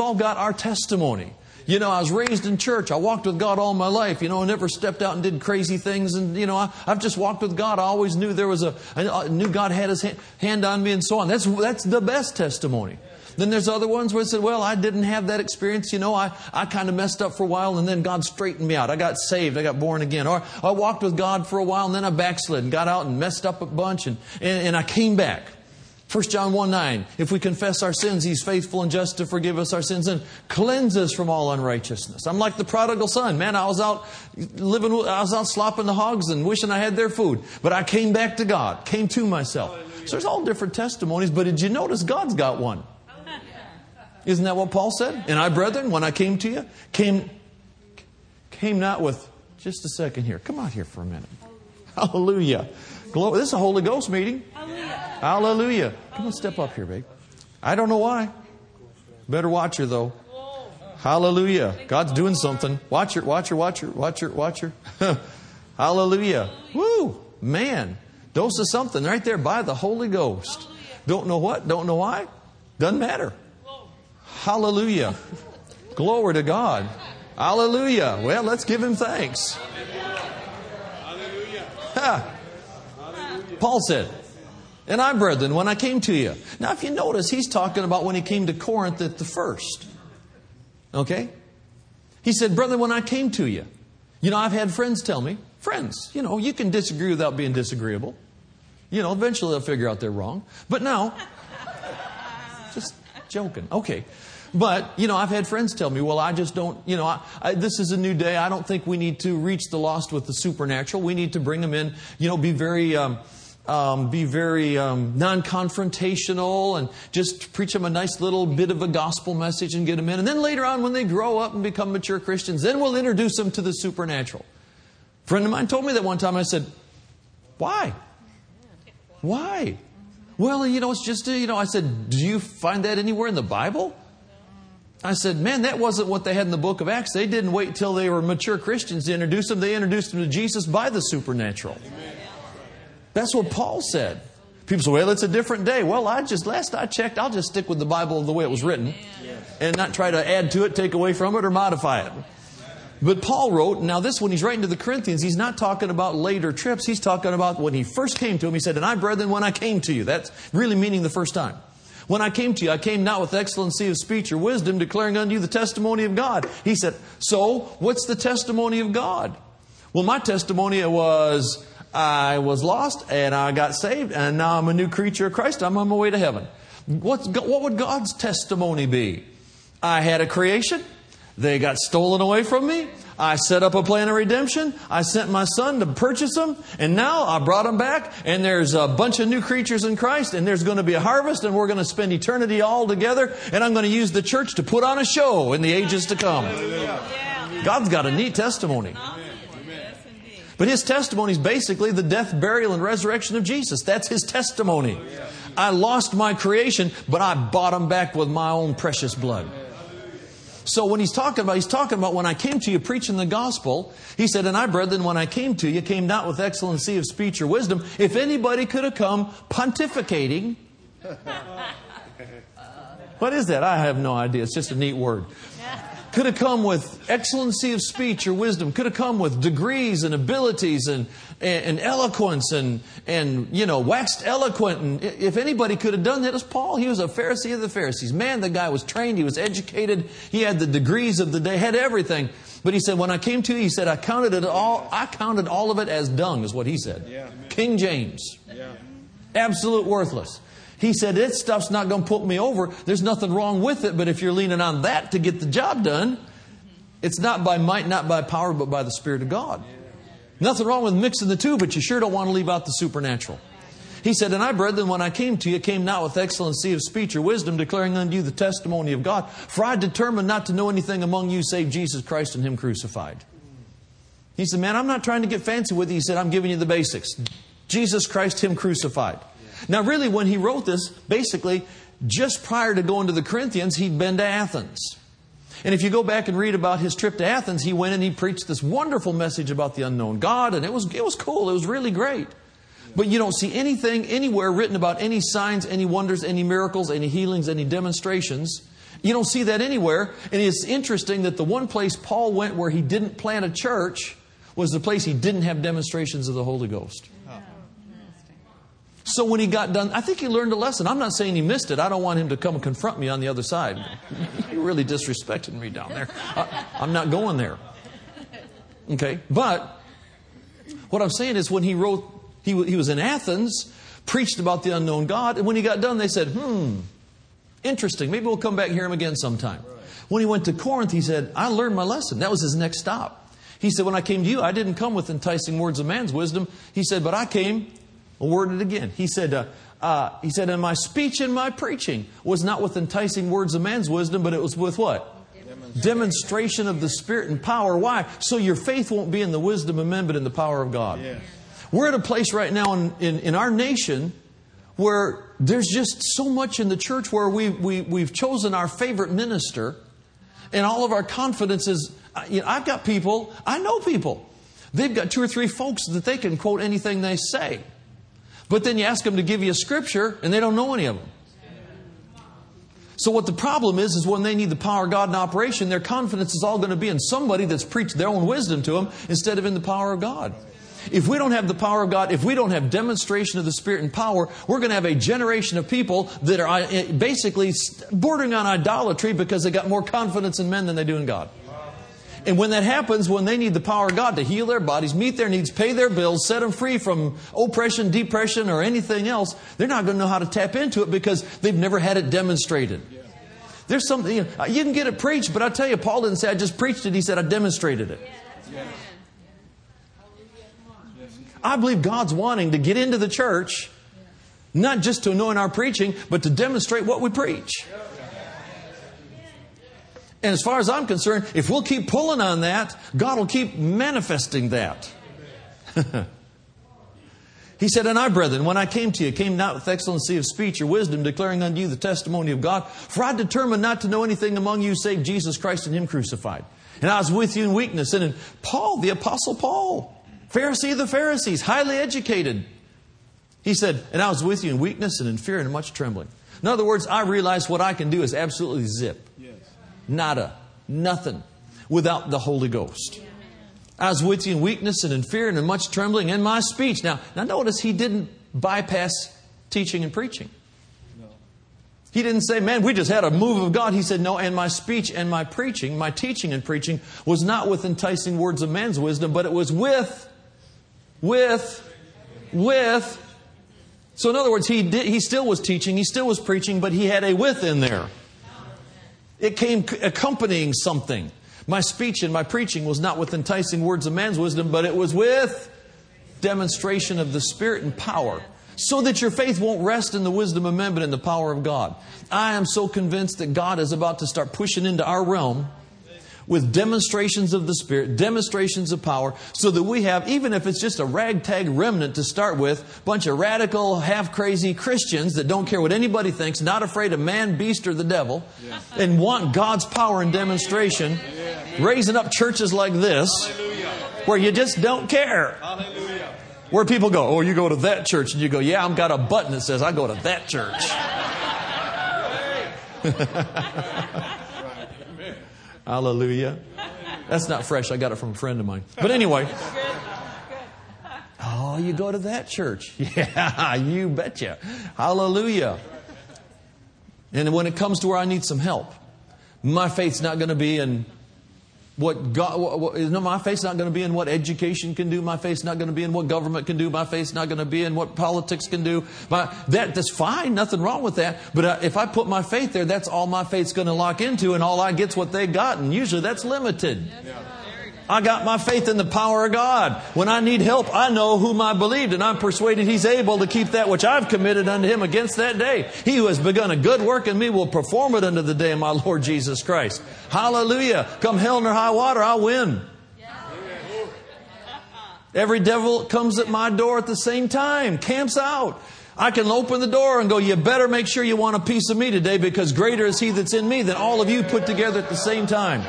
all got our testimony. You know, I was raised in church. I walked with God all my life. You know, I never stepped out and did crazy things. And, you know, I've just walked with God. I always knew I knew God had His hand on me and so on. That's the best testimony. Then there's other ones where I said, well, I didn't have that experience. You know, I kind of messed up for a while and then God straightened me out. I got saved. I got born again. Or I walked with God for a while and then I backslid and got out and messed up a bunch and I came back. 1 John 1:9, if we confess our sins, He's faithful and just to forgive us our sins and cleanse us from all unrighteousness. I'm like the prodigal son. Man, I was out slopping the hogs and wishing I had their food. But I came back to God, came to myself. Hallelujah. So there's all different testimonies, but did you notice God's got one? Isn't that what Paul said? And I, brethren, when I came to you, came not with... Just a second here. Come out here for a minute. Hallelujah. Glory. This is a Holy Ghost meeting. Hallelujah. Hallelujah. Come on, step up here, babe. I don't know why. Better watch her, though. Hallelujah. God's doing something. Watch her. Hallelujah. Woo. Man. Dose of something right there by the Holy Ghost. Don't know what, don't know why. Doesn't matter. Hallelujah. Glory to God. Hallelujah. Well, let's give him thanks. Hallelujah. Ha. Hallelujah. Paul said, and I, brethren, when I came to you. Now, if you notice, he's talking about when he came to Corinth at the first. Okay? He said, brethren, when I came to you. You know, I've had friends tell me, you can disagree without being disagreeable. You know, eventually they'll figure out they're wrong. But now, just joking. Okay. But, you know, I've had friends tell me, well, I just don't, you know, this is a new day. I don't think we need to reach the lost with the supernatural. We need to bring them in, you know, be very non-confrontational and just preach them a nice little bit of a gospel message and get them in. And then later on when they grow up and become mature Christians, then we'll introduce them to the supernatural. A friend of mine told me that one time. I said, why? Why? Well, you know, it's just, you know, I said, do you find that anywhere in the Bible? I said, man, that wasn't what they had in the book of Acts. They didn't wait till they were mature Christians to introduce them. They introduced them to Jesus by the supernatural. Amen. That's what Paul said. People say, well, it's a different day. Well, last I checked, I'll just stick with the Bible the way it was written and not try to add to it, take away from it, or modify it. But Paul wrote, now this, when he's writing to the Corinthians, he's not talking about later trips. He's talking about when he first came to him, he said, and I, brethren, when I came to you. That's really meaning the first time. When I came to you, I came not with excellency of speech or wisdom, declaring unto you the testimony of God. He said, so what's the testimony of God? Well, my testimony was, I was lost and I got saved and now I'm a new creature of Christ. I'm on my way to heaven. What would God's testimony be? I had a creation. They got stolen away from me. I set up a plan of redemption. I sent my son to purchase them. And now I brought them back. And there's a bunch of new creatures in Christ. And there's going to be a harvest. And we're going to spend eternity all together. And I'm going to use the church to put on a show in the ages to come. God's got a neat testimony. But his testimony is basically the death, burial, and resurrection of Jesus. That's his testimony. I lost my creation, but I bought them back with my own precious blood. So when he's talking about when I came to you preaching the gospel, he said, and I, brethren, when I came to you, came not with excellency of speech or wisdom. If anybody could have come pontificating. What is that? I have no idea. It's just a neat word. Could have come with excellency of speech or wisdom. Could have come with degrees and abilities and eloquence and you know, waxed eloquent. And if anybody could have done that, it was Paul. He was a Pharisee of the Pharisees. Man, the guy was trained. He was educated. He had the degrees of the day. Had everything. But he said, when I came to you, he said, I counted all of it as dung, is what he said. Yeah. King James. Yeah. Absolute worthless. He said, this stuff's not going to put me over. There's nothing wrong with it. But if you're leaning on that to get the job done, it's not by might, not by power, but by the Spirit of God. Nothing wrong with mixing the two, but you sure don't want to leave out the supernatural. He said, and I, brethren, when I came to you, came not with excellency of speech or wisdom, declaring unto you the testimony of God. For I determined not to know anything among you save Jesus Christ and Him crucified. He said, man, I'm not trying to get fancy with you. He said, I'm giving you the basics. Jesus Christ, Him crucified. Now, really, when he wrote this, basically, just prior to going to the Corinthians, he'd been to Athens. And if you go back and read about his trip to Athens, he went and he preached this wonderful message about the unknown God. And it was cool. It was really great. But you don't see anything anywhere written about any signs, any wonders, any miracles, any healings, any demonstrations. You don't see that anywhere. And it's interesting that the one place Paul went where he didn't plant a church was the place he didn't have demonstrations of the Holy Ghost. So when he got done, I think he learned a lesson. I'm not saying he missed it. I don't want him to come and confront me on the other side. You're really disrespecting me down there. I'm not going there. Okay, but what I'm saying is when he wrote, he was in Athens, preached about the unknown God, and when he got done, they said, interesting. Maybe we'll come back and hear him again sometime. When he went to Corinth, he said, I learned my lesson. That was his next stop. He said, when I came to you, I didn't come with enticing words of man's wisdom. He said, but I came... I'll word it again. He said, and my speech and my preaching was not with enticing words of man's wisdom, but it was with what? Demonstration of the Spirit and power. Why? So your faith won't be in the wisdom of men, but in the power of God. Yeah. We're at a place right now in our nation where there's just so much in the church where we've chosen our favorite minister and all of our confidence is, you know, I know people. They've got 2 or 3 folks that they can quote anything they say. But then you ask them to give you a scripture and they don't know any of them. So what the problem is when they need the power of God in operation, their confidence is all going to be in somebody that's preached their own wisdom to them instead of in the power of God. If we don't have the power of God, if we don't have demonstration of the Spirit and power, we're going to have a generation of people that are basically bordering on idolatry because they got more confidence in men than they do in God. And when that happens, when they need the power of God to heal their bodies, meet their needs, pay their bills, set them free from oppression, depression, or anything else, they're not going to know how to tap into it because they've never had it demonstrated. There's something, you can get it preached, but I tell you, Paul didn't say, I just preached it. He said, I demonstrated it. I believe God's wanting to get into the church, not just to anoint our preaching, but to demonstrate what we preach. And as far as I'm concerned, if we'll keep pulling on that, God will keep manifesting that. He said, and I, brethren, when I came to you, came not with excellency of speech or wisdom, declaring unto you the testimony of God. For I determined not to know anything among you save Jesus Christ and Him crucified. And I was with you in weakness. And in Paul, the Apostle Paul, Pharisee of the Pharisees, highly educated. He said, and I was with you in weakness and in fear and in much trembling. In other words, I realized what I can do is absolutely zip. Nada. Nothing. Without the Holy Ghost. I was with you in weakness and in fear and in much trembling in my speech. Now notice he didn't bypass teaching and preaching. No. He didn't say, man, we just had a move of God. He said, no, and my speech and my preaching, my teaching and preaching was not with enticing words of man's wisdom, but it was with. So in other words, he still was teaching, he still was preaching, but he had a with in there. It came accompanying something. My speech and my preaching was not with enticing words of man's wisdom, but it was with demonstration of the Spirit and power, so that your faith won't rest in the wisdom of men, but in the power of God. I am so convinced that God is about to start pushing into our realm with demonstrations of the Spirit, demonstrations of power, so that we have, even if it's just a ragtag remnant to start with, a bunch of radical, half-crazy Christians that don't care what anybody thinks, not afraid of man, beast, or the devil, and want God's power and demonstration, raising up churches like this, where you just don't care. Where people go, oh, you go to that church, and you go, yeah, I've got a button that says, I go to that church. Hallelujah. That's not fresh. I got it from a friend of mine. But anyway. Oh, you go to that church. Yeah, you betcha. Hallelujah. And when it comes to where I need some help, my faith's not going to be in what God... my faith's not going to be in what education can do. My faith's not going to be in what government can do. My faith's not going to be in what politics can do. That's fine. Nothing wrong with that. But if I put my faith there, that's all my faith's going to lock into, and all I get's what they got. And usually that's limited. Yeah. I got my faith in the power of God. When I need help, I know whom I believed, and I'm persuaded He's able to keep that which I've committed unto Him against that day. He who has begun a good work in me will perform it unto the day of my Lord Jesus Christ. Hallelujah. Come hell nor high water, I'll win. Every devil comes at my door at the same time, camps out. I can open the door and go, you better make sure you want a piece of me today, because greater is He that's in me than all of you put together at the same time.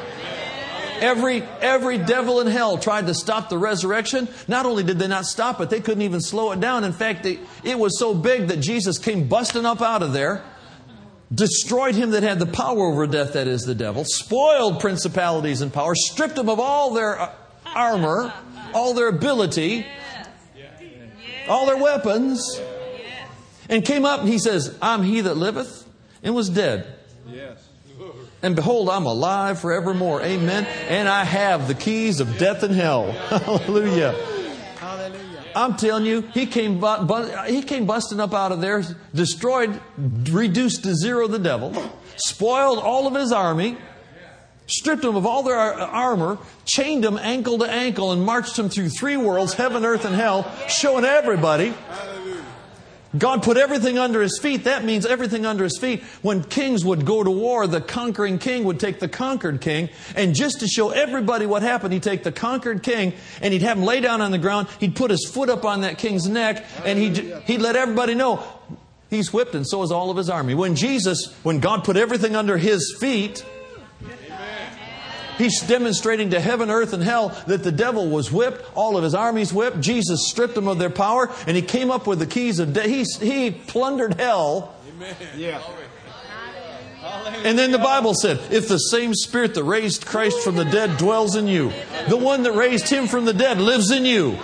Every devil in hell tried to stop the resurrection. Not only did they not stop it, they couldn't even slow it down. In fact, it was so big that Jesus came busting up out of there, destroyed him that had the power over death, that is the devil, spoiled principalities and power, stripped them of all their armor, all their ability, all their weapons, and came up and He says, I'm He that liveth and was dead. Yes. And behold, I'm alive forevermore. Amen. And I have the keys of death and hell. Hallelujah. I'm telling you, he came busting up out of there, destroyed, reduced to zero the devil, spoiled all of his army, stripped him of all their armor, chained him ankle to ankle, and marched him through three worlds, heaven, earth, and hell, showing everybody. God put everything under His feet. That means everything under His feet. When kings would go to war, the conquering king would take the conquered king. And just to show everybody what happened, he'd take the conquered king and he'd have him lay down on the ground. He'd put his foot up on that king's neck and he'd let everybody know he's whipped, and so is all of his army. When God put everything under His feet, He's demonstrating to heaven, earth, and hell that the devil was whipped, all of his armies whipped, Jesus stripped them of their power, and He came up with the keys of death. He plundered hell. Amen. Yeah. And then the Bible said, if the same Spirit that raised Christ from the dead dwells in you, the one that raised him from the dead lives in you.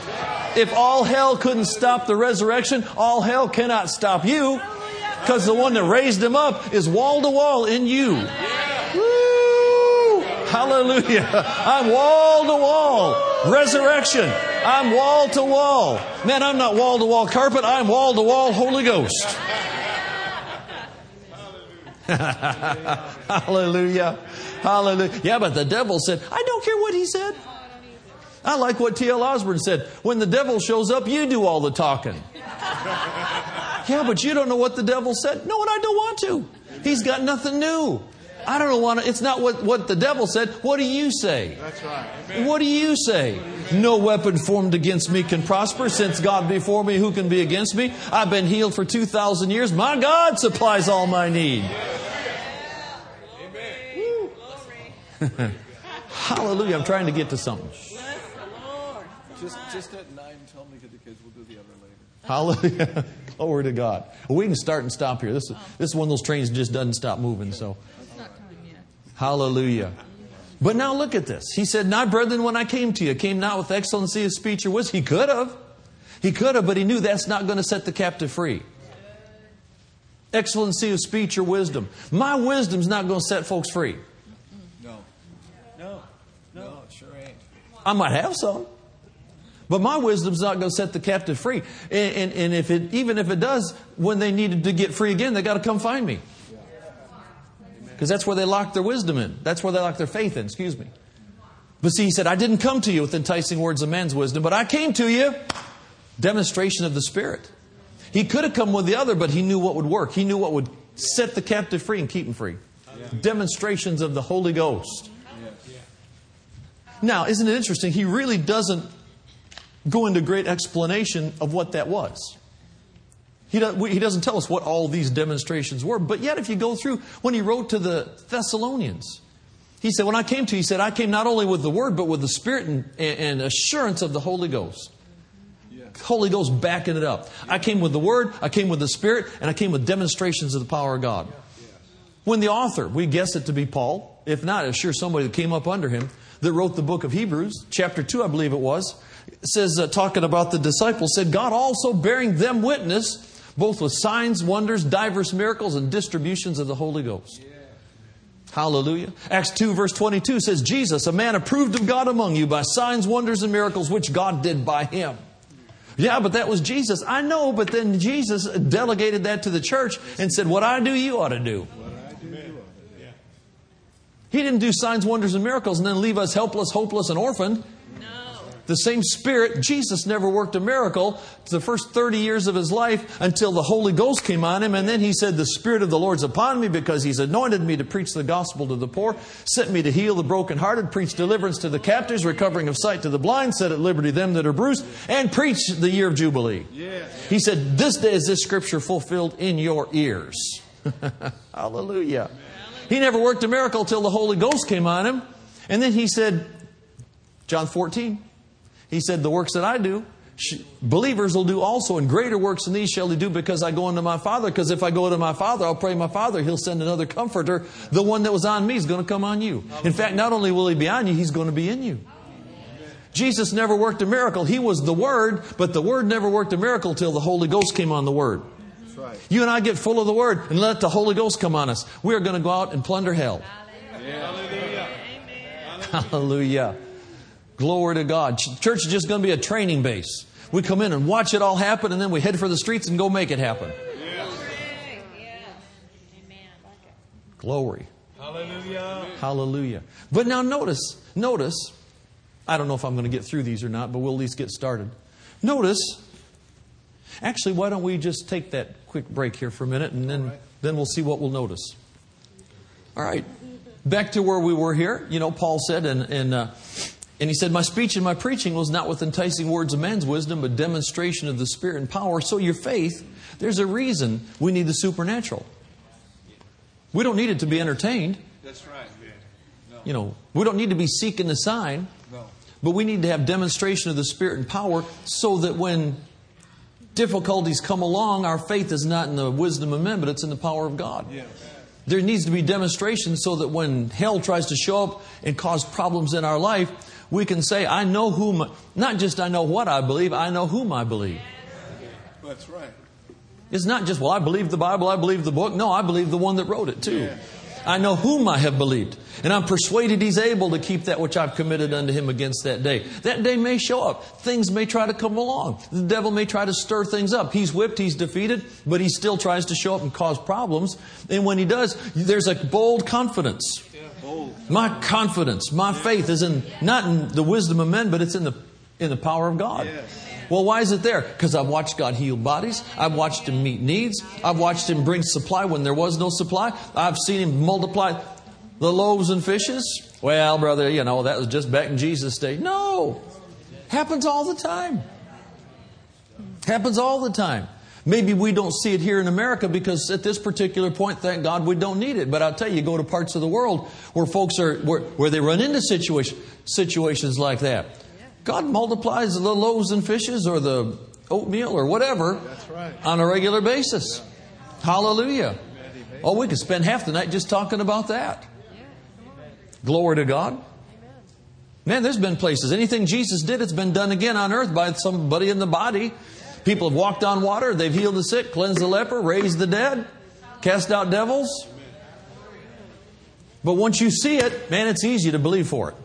If all hell couldn't stop the resurrection, all hell cannot stop you, because the one that raised him up is wall to wall in you. Woo! Hallelujah. I'm wall to wall. Resurrection. I'm wall to wall. Man, I'm not wall to wall carpet. I'm wall to wall Holy Ghost. Hallelujah. Hallelujah. Yeah, but the devil said, I don't care what he said. I like what T.L. Osborne said. When the devil shows up, you do all the talking. Yeah, but you don't know what the devil said. No, and I don't want to. He's got nothing new. I don't want to. It's not what the devil said. What do you say? That's right. Amen. What do you say? Amen. No weapon formed against me can prosper. Since God be for me, who can be against me? I've been healed for 2,000 years. My God supplies all my need. Amen. Amen. Hallelujah. I'm trying to get to something. Just at 9, tell me, the kids will do the other later. Hallelujah. Glory to God. Well, we can start and stop here. This is one of those trains that just doesn't stop moving. So, it's not time yet. Hallelujah. But now look at this. He said, "Not brethren, when I came to you, came not with excellency of speech or wisdom." He could have, but he knew that's not going to set the captive free. Excellency of speech or wisdom. My wisdom's not going to set folks free. No, it sure ain't. I might have some. But my wisdom's not going to set the captive free. And even if it does, when they needed to get free again, they got to come find me. Because that's where they lock their wisdom in. That's where they lock their faith in, excuse me. But see, he said, I didn't come to you with enticing words of man's wisdom, but I came to you, demonstration of the Spirit. He could have come with the other, but he knew what would work. He knew what would set the captive free and keep them free. Yeah. Demonstrations of the Holy Ghost. Yeah. Now, isn't it interesting? He really doesn't go into great explanation of what that was. He doesn't tell us what all these demonstrations were. But yet, if you go through, when he wrote to the Thessalonians, he said, when I came to you, he said, I came not only with the Word, but with the Spirit and assurance of the Holy Ghost. Yeah. Holy Ghost backing it up. Yeah. I came with the Word, I came with the Spirit, and I came with demonstrations of the power of God. Yeah. Yes. When the author, we guess it to be Paul, if not, it's sure somebody that came up under him, that wrote the book of Hebrews, chapter 2, I believe it was, says, talking about the disciples, said, God also bearing them witness, both with signs, wonders, diverse miracles, and distributions of the Holy Ghost. Yeah. Hallelujah. Acts 2, verse 22 says, Jesus, a man approved of God among you by signs, wonders, and miracles, which God did by him. Yeah, but that was Jesus. I know, but then Jesus delegated that to the church and said, what I do, you ought to do. Yeah. He didn't do signs, wonders, and miracles and then leave us helpless, hopeless, and orphaned. The same Spirit, Jesus never worked a miracle the first 30 years of his life until the Holy Ghost came on him. And then he said, the Spirit of the Lord's upon me because he's anointed me to preach the gospel to the poor, sent me to heal the brokenhearted, preach deliverance to the captives, recovering of sight to the blind, set at liberty them that are bruised, and preach the year of Jubilee. Yeah. He said, this day is this scripture fulfilled in your ears. Hallelujah. Amen. He never worked a miracle until the Holy Ghost came on him. And then he said, John 14, he said, the works that I do, believers will do also, and greater works than these shall they do because I go unto my Father. Because if I go to my Father, I'll pray my Father. He'll send another comforter. The one that was on me is going to come on you. In fact, not only will he be on you, he's going to be in you. Jesus never worked a miracle. He was the Word, but the Word never worked a miracle till the Holy Ghost came on the Word. That's right. You and I get full of the Word and let the Holy Ghost come on us. We are going to go out and plunder hell. Hallelujah. Hallelujah. Glory to God. Church is just going to be a training base. We come in and watch it all happen, and then we head for the streets and go make it happen. Yes. Glory. Hallelujah. Hallelujah. But now notice, I don't know if I'm going to get through these or not, but we'll at least get started. Notice, actually, why don't we just take that quick break here for a minute, and then we'll see what we'll notice. All right. Back to where we were here. You know, Paul said, and he said, my speech and my preaching was not with enticing words of man's wisdom, but demonstration of the Spirit and power. So your faith, there's a reason we need the supernatural. We don't need it to be entertained. That's right. No. You know, we don't need to be seeking the sign. No. But we need to have demonstration of the Spirit and power so that when difficulties come along, our faith is not in the wisdom of men, but it's in the power of God. Yes. There needs to be demonstration so that when hell tries to show up and cause problems in our life, we can say, I know whom, not just I know what I believe, I know whom I believe. That's right. It's not just, well, I believe the Bible, I believe the book. No, I believe the one that wrote it too. Yeah. I know whom I have believed, and I'm persuaded He's able to keep that which I've committed unto Him against that day. That day may show up. Things may try to come along. The devil may try to stir things up. He's whipped, he's defeated, but he still tries to show up and cause problems. And when he does, there's a bold confidence. Yeah, bold. My confidence, my faith is in not in the wisdom of men, but it's in the power of God. Yes. Well, why is it there? Because I've watched God heal bodies. I've watched Him meet needs. I've watched Him bring supply when there was no supply. I've seen Him multiply the loaves and fishes. Well, brother, you know, that was just back in Jesus' day. No. Happens all the time. Happens all the time. Maybe we don't see it here in America because at this particular point, thank God, we don't need it. But I'll tell you, go to parts of the world where folks are, where they run into situations like that. God multiplies the loaves and fishes or the oatmeal or whatever on a regular basis. Hallelujah. Oh, we could spend half the night just talking about that. Glory to God. Man, there's been places. Anything Jesus did, it's been done again on earth by somebody in the body. People have walked on water. They've healed the sick, cleansed the leper, raised the dead, cast out devils. But once you see it, man, it's easy to believe for it.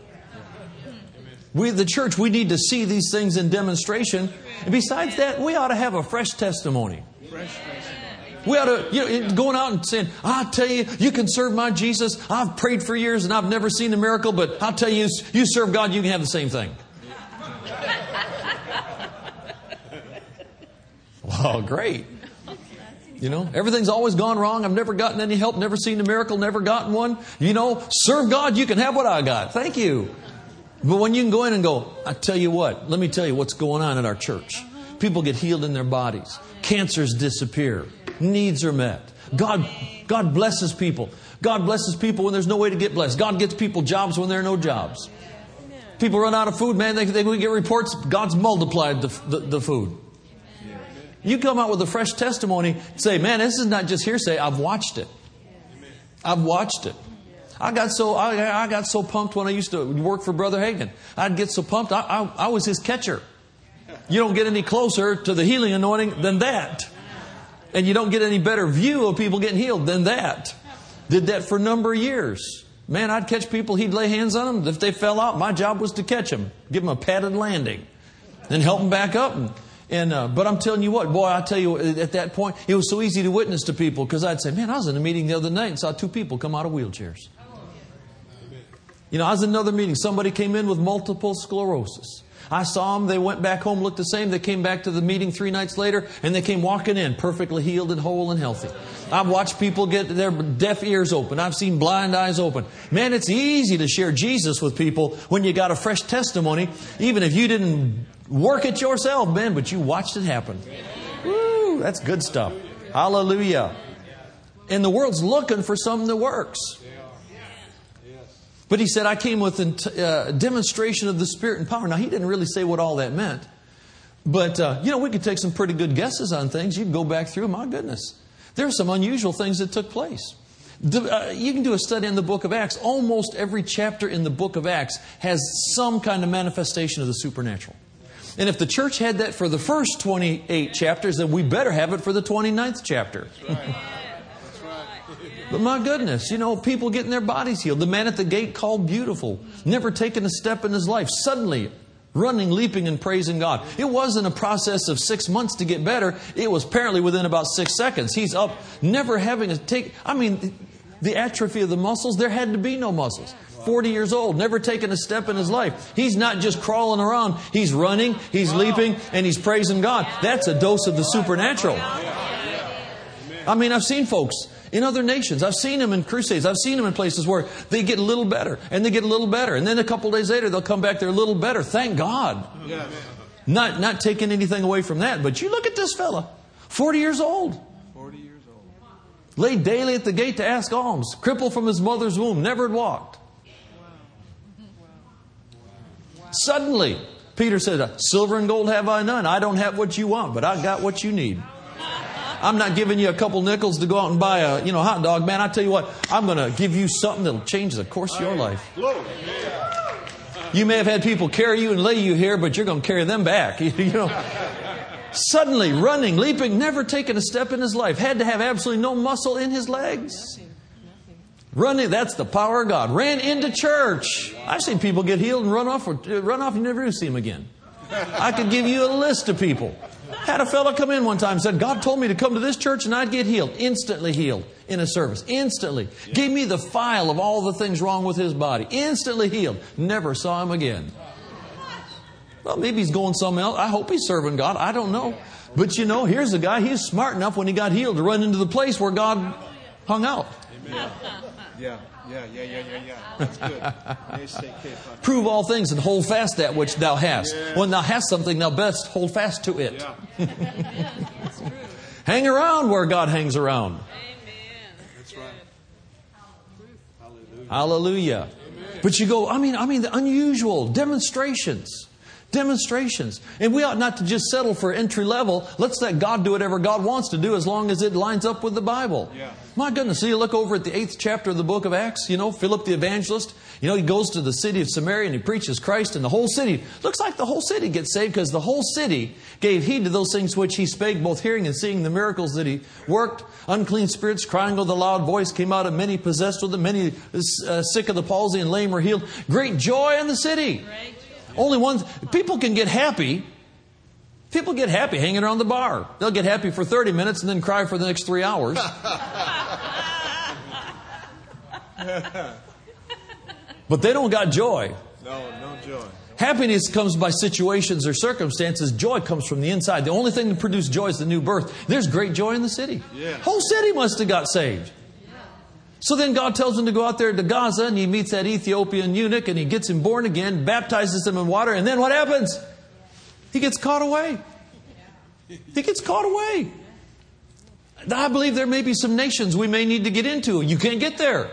We, the church, we need to see these things in demonstration. And besides that, we ought to have a fresh testimony. We ought to, you know, going out and saying, I tell you, you can serve my Jesus. I've prayed for years and I've never seen a miracle, but I'll tell you, you serve God, you can have the same thing. Well, great. You know, everything's always gone wrong. I've never gotten any help, never seen a miracle, never gotten one. You know, serve God, you can have what I got. Thank you. But when you can go in and go, I tell you what, let me tell you what's going on at our church. People get healed in their bodies. Cancers disappear. Needs are met. God blesses people. God blesses people when there's no way to get blessed. God gets people jobs when there are no jobs. People run out of food, man. They get reports. God's multiplied the food. You come out with a fresh testimony. Say, man, this is not just hearsay. I've watched it. I've watched it. I got so pumped when I used to work for Brother Hagin. I'd get so pumped. I was his catcher. You don't get any closer to the healing anointing than that. And you don't get any better view of people getting healed than that. Did that for a number of years. Man, I'd catch people. He'd lay hands on them. If they fell out, my job was to catch them. Give them a padded landing. Then help them back up. But I'm telling you what, boy, I tell you, at that point, it was so easy to witness to people. Because I'd say, man, I was in a meeting the other night and saw two people come out of wheelchairs. You know, I was in another meeting. Somebody came in with multiple sclerosis. I saw them. They went back home, looked the same. They came back to the meeting 3 nights later, and they came walking in, perfectly healed and whole and healthy. I've watched people get their deaf ears open. I've seen blind eyes open. Man, it's easy to share Jesus with people when you got a fresh testimony, even if you didn't work it yourself, man, but you watched it happen. Woo, that's good stuff. Hallelujah. And the world's looking for something that works. But he said, I came with a demonstration of the Spirit and power. Now, he didn't really say what all that meant. But, you know, we could take some pretty good guesses on things. You can go back through. My goodness. There are some unusual things that took place. You can do a study in the book of Acts. Almost every chapter in the book of Acts has some kind of manifestation of the supernatural. And if the church had that for the first 28 chapters, then we better have it for the 29th chapter. That's right. But my goodness, you know, people getting their bodies healed. The man at the gate called beautiful, never taken a step in his life, suddenly running, leaping, and praising God. It wasn't a process of 6 months to get better. It was apparently within about 6 seconds. He's up, never having to take, I mean, the atrophy of the muscles, there had to be no muscles. 40 years old, never taken a step in his life. He's not just crawling around. He's running, he's leaping, and he's praising God. That's a dose of the supernatural. I mean, I've seen folks in other nations. I've seen them in crusades. I've seen them in places where they get a little better and they get a little better. And then a couple days later, they'll come back. They're a little better. Thank God. Yeah. Not taking anything away from that. But you look at this fella, 40 years old. 40 years old. Lay daily at the gate to ask alms. Crippled from his mother's womb. Never had walked. Wow. Wow. Wow. Suddenly, Peter said, silver and gold have I none. I don't have what you want, but I got what you need. I'm not giving you a couple nickels to go out and buy a hot dog. Man, I tell you what, I'm going to give you something that'll change the course of your life. You may have had people carry you and lay you here, but you're going to carry them back. Suddenly running, leaping, never taken a step in his life. Had to have absolutely no muscle in his legs. Running, that's the power of God. Ran into church. I've seen people get healed and run off and never see them again. I could give you a list of people. Had a fellow come in one time and said, God told me to come to this church and I'd get healed. Instantly healed in a service. Instantly. Gave me the file of all the things wrong with his body. Instantly healed. Never saw him again. Well, maybe he's going somewhere else. I hope he's serving God. I don't know. But here's the guy. He's smart enough when he got healed to run into the place where God hung out. Amen. Yeah. That's good. Prove all things and hold fast that which thou hast. Yeah. When thou hast something thou best, hold fast to it. Yeah. That's true. Hang around where God hangs around. Amen. That's right. Hallelujah. Hallelujah. Amen. But you go, I mean the unusual demonstrations. Demonstrations. And we ought not to just settle for entry level. Let's let God do whatever God wants to do as long as it lines up with the Bible. Yeah. My goodness, so you look over at the 8th chapter of the book of Acts, Philip the evangelist, he goes to the city of Samaria and he preaches Christ and the whole city. Looks like the whole city gets saved because the whole city gave heed to those things which he spake, both hearing and seeing the miracles that he worked. Unclean spirits crying with a loud voice came out of many possessed with them, many sick of the palsy and lame were healed. Great joy in the city. Right. Only one. People can get happy. People get happy hanging around the bar. They'll get happy for 30 minutes and then cry for the next 3 hours. But they don't got joy. No joy. Happiness comes by situations or circumstances. Joy comes from the inside. The only thing to produce joy is the new birth. There's great joy in the city. Yeah. Whole city must have got saved. So then God tells him to go out there to Gaza and he meets that Ethiopian eunuch and he gets him born again, baptizes him in water. And then what happens? He gets caught away. He gets caught away. I believe there may be some nations we may need to get into. You can't get there.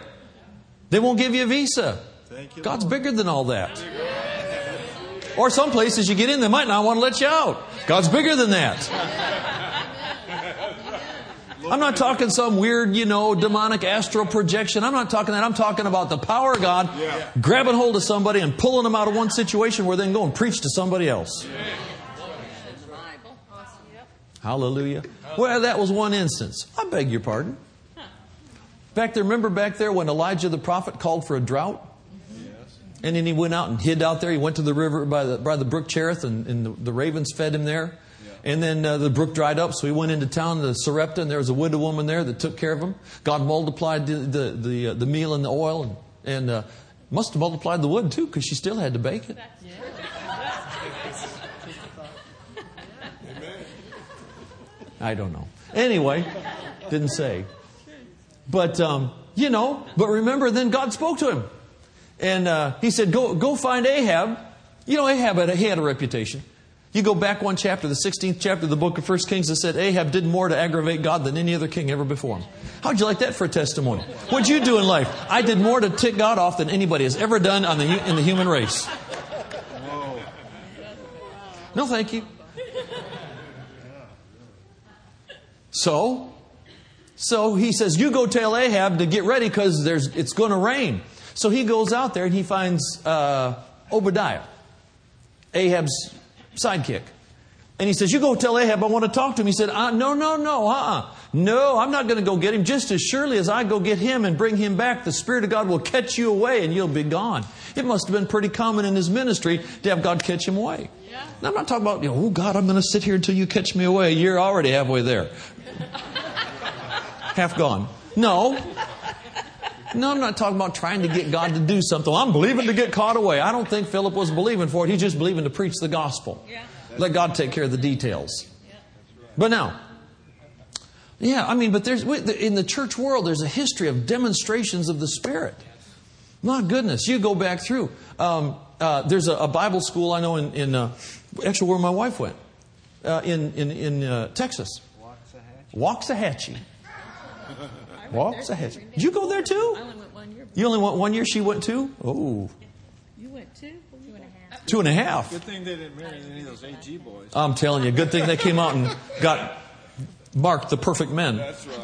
They won't give you a visa. God's bigger than all that. Or some places you get in, they might not want to let you out. God's bigger than that. I'm not talking some weird, demonic astral projection. I'm not talking that. I'm talking about the power of God grabbing hold of somebody and pulling them out of one situation where they can go and preach to somebody else. Yeah. Hallelujah. Well, that was one instance. I beg your pardon. Remember back there when Elijah the prophet called for a drought? And then he went out and hid out there. He went to the river by the brook Cherith and the ravens fed him there. And then the brook dried up, so he went into town to Sarepta, and there was a widow woman there that took care of him. God multiplied the meal and the oil, and must have multiplied the wood too, because she still had to bake it. I don't know. Anyway, didn't say. But but remember, then God spoke to him, and he said, "Go find Ahab." Ahab had a reputation. You go back one chapter, the 16th chapter of the book of 1 Kings, that said Ahab did more to aggravate God than any other king ever before him. How'd you like that for a testimony? What'd you do in life? I did more to tick God off than anybody has ever done in the human race. No, thank you. So he says, you go tell Ahab to get ready because it's going to rain. So he goes out there and he finds Obadiah, Ahab's sidekick. And he says, you go tell Ahab I want to talk to him. He said, No, I'm not going to go get him. Just as surely as I go get him and bring him back, the Spirit of God will catch you away and you'll be gone. It must have been pretty common in his ministry to have God catch him away. Yeah. Now, I'm not talking about, oh God, I'm going to sit here until you catch me away. You're already halfway there. Half gone. No, I'm not talking about trying to get God to do something. I'm believing to get caught away. I don't think Philip was believing for it. He's just believing to preach the gospel. Yeah. Let God take care of the details. Yeah. But now, but there's in the church world, there's a history of demonstrations of the Spirit. My goodness, you go back through. There's a Bible school I know actually where my wife went in Texas. Waxahachie. Did you go there too? I only went 1 year. You only went 1 year? She went two? Oh. You went two? 2.5. 2.5. Good thing they didn't marry any of those AG boys. I'm telling you, good thing they came out and got marked the perfect men. That's right.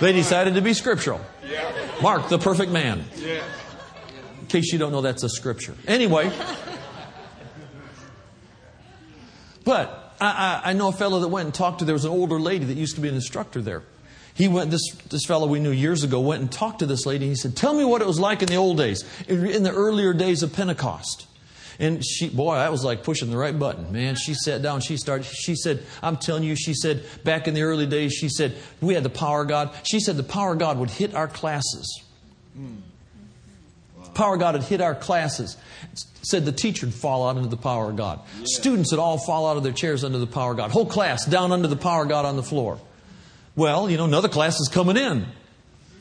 They decided to be scriptural. Mark the perfect man. In case you don't know, that's a scripture. Anyway. But I know a fellow that went and talked to, there was an older lady that used to be an instructor there. He went, this fellow we knew years ago went and talked to this lady. He said, tell me what it was like in the old days, in the earlier days of Pentecost. And she, boy, that was like pushing the right button, man. She sat down, she said, I'm telling you, she said, back in the early days, she said, we had the power of God. She said the power of God would hit our classes. The power of God would hit our classes. Said the teacher would fall out under the power of God. Yeah. Students would all fall out of their chairs under the power of God. Whole class down under the power of God on the floor. Well, you know, another class is coming in.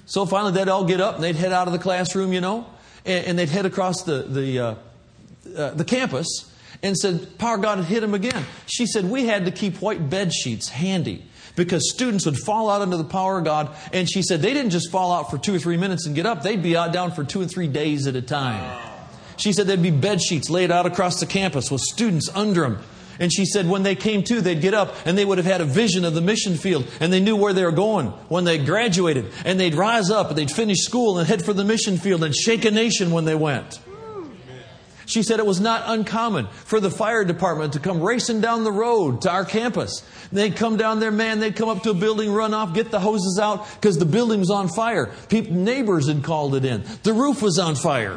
So finally they'd all get up and they'd head out of the classroom, you know, and they'd head across the campus, and said, power of God had hit them again. She said, we had to keep white bed sheets handy because students would fall out under the power of God. And she said, they didn't just fall out for 2 or 3 minutes and get up. They'd be out down for 2 and 3 days at a time. She said there'd be bed sheets laid out across the campus with students under them. And she said when they came to, they'd get up and they would have had a vision of the mission field and they knew where they were going when they graduated. And they'd rise up and they'd finish school and head for the mission field and shake a nation when they went. She said it was not uncommon for the fire department to come racing down the road to our campus. They'd come down there, man, they'd come up to a building, run off, get the hoses out because the building was on fire. Neighbors had called it in. The roof was on fire.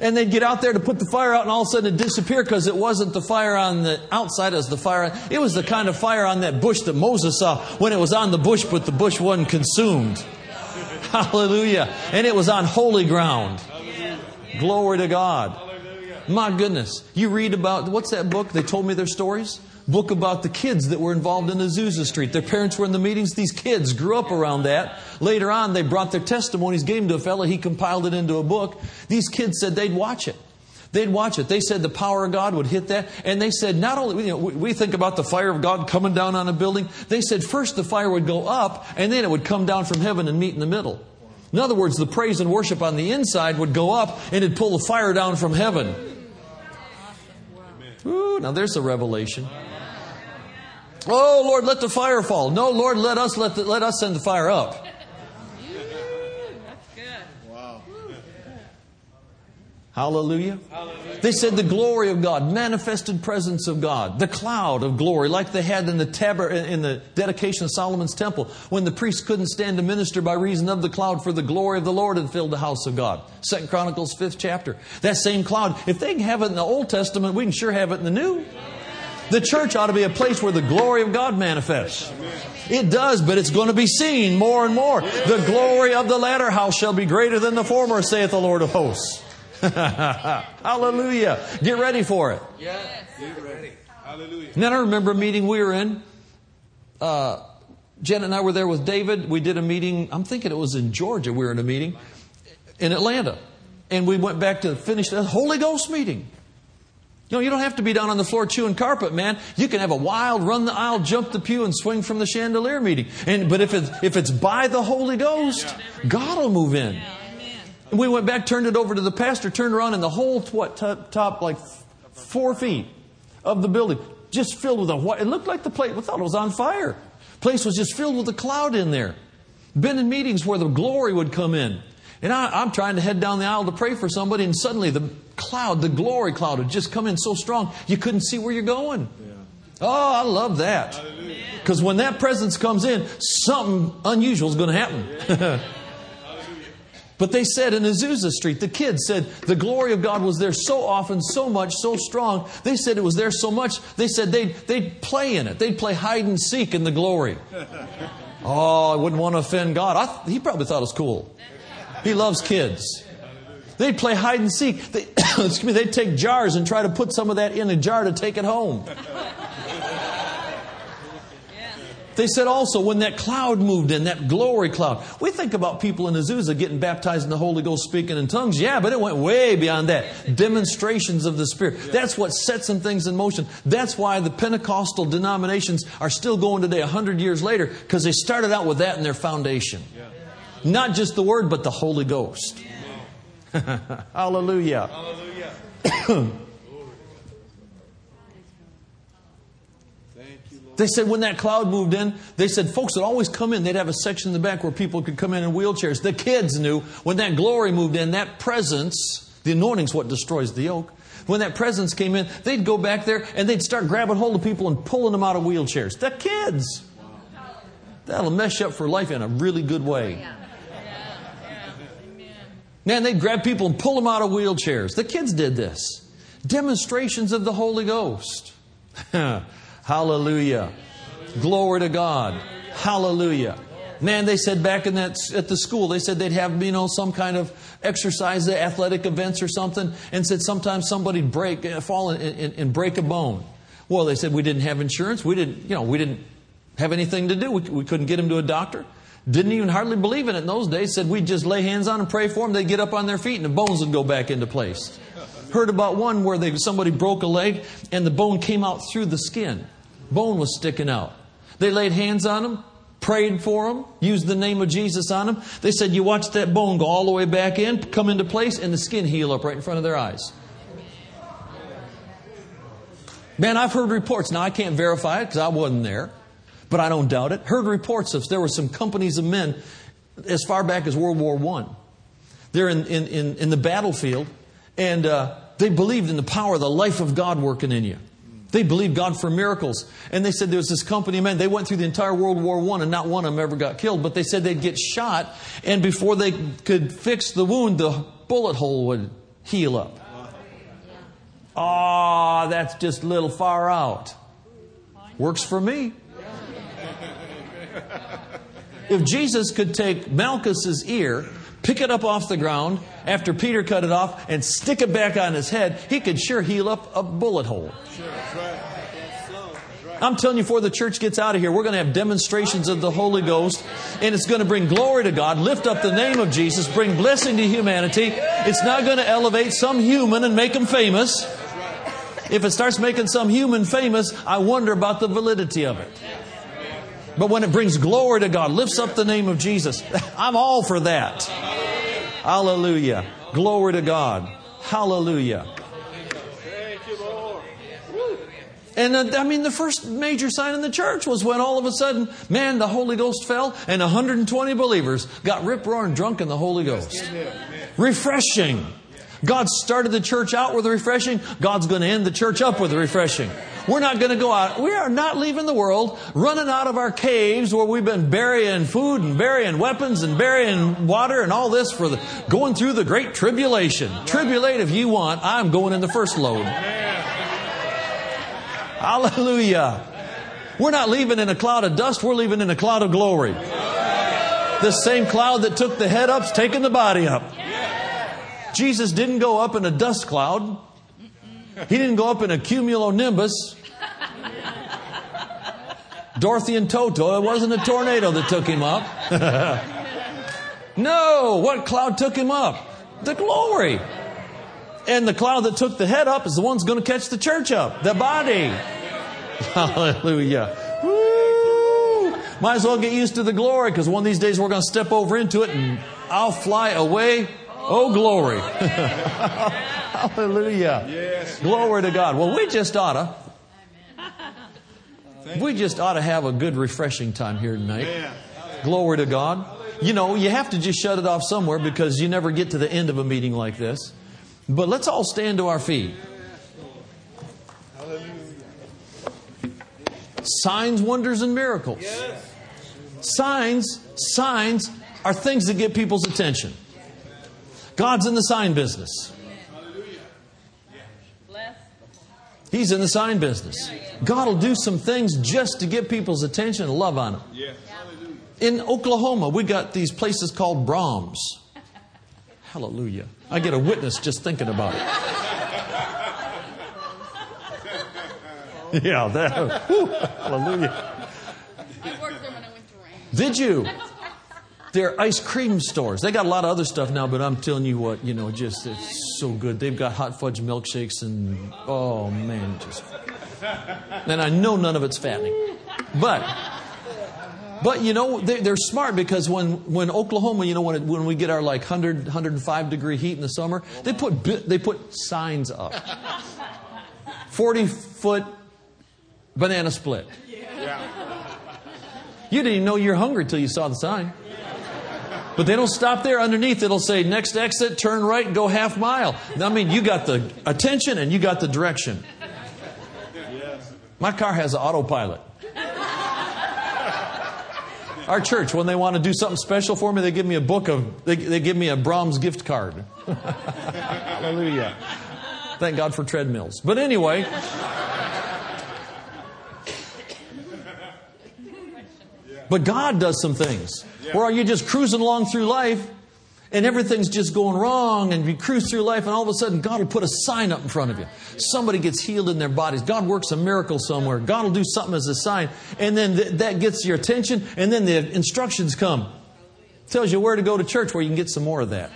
And they'd get out there to put the fire out and all of a sudden it'd disappear because it wasn't the fire on the outside, it was the fire. It was the kind of fire on that bush that Moses saw when it was on the bush, but the bush wasn't consumed. Hallelujah. And it was on holy ground. Glory to God. Hallelujah. My goodness. You read about, what's that book? They told me their stories. Book about the kids that were involved in Azusa Street. Their parents were in the meetings. These kids grew up around that. Later on, they brought their testimonies, gave them to a fellow. He compiled it into a book. These kids said they'd watch it. They'd watch it. They said the power of God would hit that. And they said not only, you know, we think about the fire of God coming down on a building. They said first the fire would go up and then it would come down from heaven and meet in the middle. In other words, the praise and worship on the inside would go up and it'd pull the fire down from heaven. Ooh, now there's a revelation. Oh, Lord, let the fire fall. No, Lord, let us send the fire up. That's good. Wow. Hallelujah. They said the glory of God, manifested presence of God, the cloud of glory, like they had in the dedication of Solomon's temple, when the priests couldn't stand to minister by reason of the cloud, for the glory of the Lord had filled the house of God. 2 Chronicles 5th chapter. That same cloud, if they can have it in the Old Testament, we can sure have it in the New. The church ought to be a place where the glory of God manifests. It does, but it's going to be seen more and more. The glory of the latter house shall be greater than the former, saith the Lord of hosts. Hallelujah. Get ready for it. Yes. Get ready. Hallelujah. And then I remember a meeting we were in. Janet and I were there with David. We did a meeting. I'm thinking it was in Georgia. We were in a meeting in Atlanta. And we went back to finish the Holy Ghost meeting. You know, you don't have to be down on the floor chewing carpet, man. You can have a wild run the aisle, jump the pew, and swing from the chandelier meeting. But if it's by the Holy Ghost, God will move in. And we went back, turned it over to the pastor, turned around, and the whole top like 4 feet of the building just filled with it looked like the place. We thought it was on fire. The place was just filled with a cloud in there. Been in meetings where the glory would come in. And I'm trying to head down the aisle to pray for somebody, and suddenly the cloud, the glory cloud, had just come in so strong you couldn't see where you're going. Yeah. Oh, I love that. Because when that presence comes in, something unusual is going to happen. But they said in Azusa Street, the kids said the glory of God was there so often, so much, so strong. They said it was there so much. They said they'd play in it. They'd play hide and seek in the glory. Oh, I wouldn't want to offend God. He probably thought it was cool. He loves kids. They'd play hide and seek. They'd take jars and try to put some of that in a jar to take it home. They said also when that cloud moved in, that glory cloud. We think about people in Azusa getting baptized in the Holy Ghost, speaking in tongues. Yeah, but it went way beyond that. Demonstrations of the Spirit. That's what sets some things in motion. That's why the Pentecostal denominations are still going today 100 years later, because they started out with that in their foundation. Not just the Word, but the Holy Ghost. Hallelujah. Hallelujah. Glory. Thank you, Lord. They said when that cloud moved in, they said folks would always come in. They'd have a section in the back where people could come in wheelchairs. The kids knew when that glory moved in, that presence, the anointing's what destroys the yoke. When that presence came in, they'd go back there and they'd start grabbing hold of people and pulling them out of wheelchairs. The kids. That'll mess you up for life in a really good way. Yeah. Yeah. Yeah. Man, they'd grab people and pull them out of wheelchairs. The kids did this. Demonstrations of the Holy Ghost. Hallelujah. Glory to God. Hallelujah. Man, they said back in that at the school, they said they'd have, some kind of exercise, athletic events or something, and said sometimes somebody'd fall and break a bone. Well, they said we didn't have insurance. We didn't have anything to do. We couldn't get him to a doctor. Didn't even hardly believe in it in those days. Said we'd just lay hands on and pray for him. They'd get up on their feet and the bones would go back into place. Heard about one where somebody broke a leg and the bone came out through the skin. Bone was sticking out. They laid hands on him, prayed for him, used the name of Jesus on him. They said you watch that bone go all the way back in, come into place, and the skin heal up right in front of their eyes. Man, I've heard reports. Now I can't verify it because I wasn't there. But I don't doubt it. Heard reports of there were some companies of men as far back as World War I. They're in the battlefield, and they believed in the power of the life of God working in you. They believed God for miracles. And they said there was this company of men. They went through the entire World War I and not one of them ever got killed. But they said they'd get shot, and before they could fix the wound, the bullet hole would heal up. Oh, that's just a little far out. Works for me. If Jesus could take Malchus's ear, pick it up off the ground after Peter cut it off and stick it back on his head, he could sure heal up a bullet hole. I'm telling you, before the church gets out of here, we're going to have demonstrations of the Holy Ghost, and it's going to bring glory to God, lift up the name of Jesus, bring blessing to humanity. It's not going to elevate some human and make them famous. If it starts making some human famous, I wonder about the validity of it. But when it brings glory to God, lifts up the name of Jesus, I'm all for that. Hallelujah. Glory to God. Hallelujah. Thank you, Lord. And the first major sign in the church was when all of a sudden, man, the Holy Ghost fell and 120 believers got rip-roaring drunk in the Holy Ghost. Refreshing. God started the church out with a refreshing. God's going to end the church up with a refreshing. We're not going to go out. We are not leaving the world running out of our caves where we've been burying food and burying weapons and burying water and all this for going through the great tribulation. Tribulate if you want. I'm going in the first load. Hallelujah. We're not leaving in a cloud of dust. We're leaving in a cloud of glory. The same cloud that took the head up's taking the body up. Jesus didn't go up in a dust cloud. He didn't go up in a cumulonimbus. Dorothy and Toto, it wasn't a tornado that took him up. No, what cloud took him up? The glory. And the cloud that took the head up is the one that's going to catch the church up, the body. Hallelujah. Woo! Might as well get used to the glory, because one of these days we're going to step over into it and I'll fly away. Oh, glory. Hallelujah. Yes, glory to God. Well, we just ought to have a good refreshing time here tonight. Amen. Glory to God. You have to just shut it off somewhere, because you never get to the end of a meeting like this. But let's all stand to our feet. Hallelujah. Signs, wonders, and miracles. Yes. Signs are things that get people's attention. God's in the sign business. He's in the sign business. God will do some things just to get people's attention and love on them. In Oklahoma, we got these places called Brahms. Hallelujah. I get a witness just thinking about it. Yeah, that. Whew, hallelujah. I worked there when I went to rain. Did you? They're ice cream stores. They got a lot of other stuff now, but I'm telling you what, just it's so good. They've got hot fudge milkshakes and, oh man, just. And I know none of it's fattening. But But, you know, they're smart, because when Oklahoma, you know, when we get our like 100, 105 degree heat in the summer, they put signs up. 40-foot banana split. Yeah. You didn't even know you're hungry till you saw the sign. But they don't stop there. Underneath, it'll say, next exit, turn right, go half mile. I mean, you got the attention and you got the direction. Yes. My car has an autopilot. Our church, when they want to do something special for me, they give me a they give me a Brahms gift card. Hallelujah. Thank God for treadmills. But anyway, but God does some things. Or are you just cruising along through life and everything's just going wrong, and you cruise through life and all of a sudden God will put a sign up in front of you. Somebody gets healed in their bodies. God works a miracle somewhere. God will do something as a sign. And then that gets your attention, and then the instructions come. Tells you where to go to church where you can get some more of that.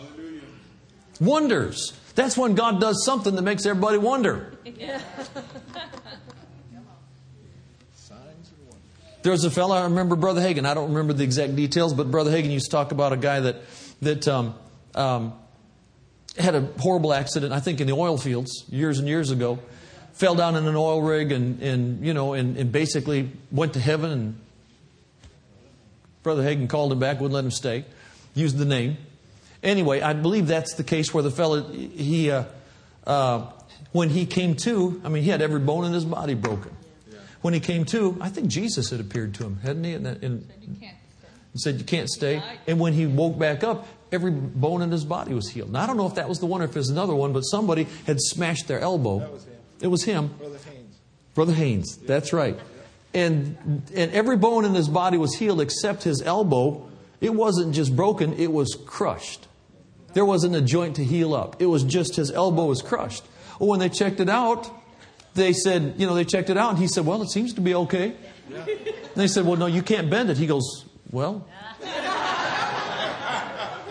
Amen. Wonders. That's when God does something that makes everybody wonder. Yeah. There was a fellow, I remember Brother Hagin. I don't remember the exact details, but Brother Hagin used to talk about a guy that had a horrible accident, I think in the oil fields, years and years ago. Fell down in an oil rig and basically went to heaven. And Brother Hagin called him back, wouldn't let him stay. Used the name. Anyway, I believe that's the case where the fellow, when he came to, I mean, he had every bone in his body broken. When he came to, I think Jesus had appeared to him, hadn't he? And said, you can't stay. And when he woke back up, every bone in his body was healed. Now, I don't know if that was the one or if there's another one, but somebody had smashed their elbow. That was him. It was him. Brother Haynes. That's right. And every bone in his body was healed except his elbow. It wasn't just broken. It was crushed. There wasn't a joint to heal up. It was just his elbow was crushed. Well, when they checked it out, they said, you know, they checked it out, and he said, well, it seems to be okay. Yeah. And they said, well, no, you can't bend it. He goes, well.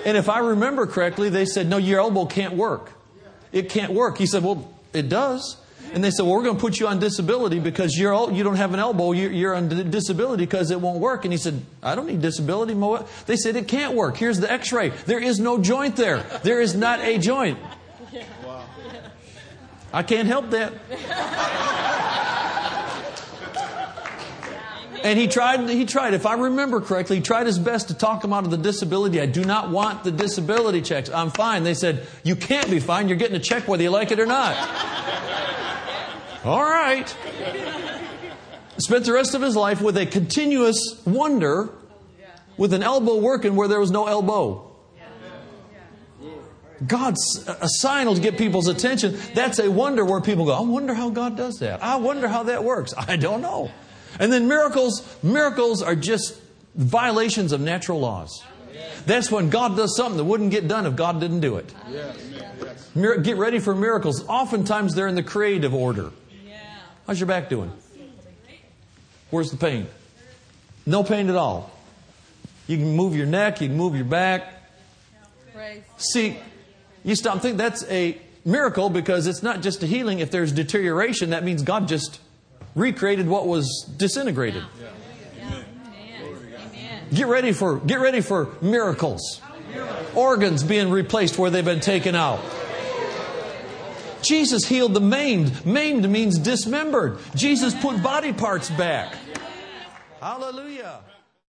And if I remember correctly, they said, no, your elbow can't work. It can't work. He said, well, it does. And they said, well, we're going to put you on disability because you don't have an elbow. You're on disability because it won't work. And he said, I don't need disability. They said, it can't work. Here's the x-ray. There is no joint there. There is not a joint. I can't help that. And he tried, if I remember correctly, he tried his best to talk him out of the disability. I do not want the disability checks. I'm fine. They said, you can't be fine. You're getting a check whether you like it or not. All right. Spent the rest of his life with a continuous wonder with an elbow working where there was no elbow. God's a sign will get people's attention. That's a wonder where people go, I wonder how God does that. I wonder how that works. I don't know. And then miracles are just violations of natural laws. That's when God does something that wouldn't get done if God didn't do it. Get ready for miracles. Oftentimes they're in the creative order. How's your back doing? Where's the pain? No pain at all. You can move your neck. You can move your back. See, you stop and think that's a miracle because it's not just a healing. If there's deterioration, that means God just recreated what was disintegrated. Yeah. Amen. Get ready for miracles. Organs being replaced where they've been taken out. Jesus healed the maimed. Maimed means dismembered. Jesus put body parts back. Hallelujah.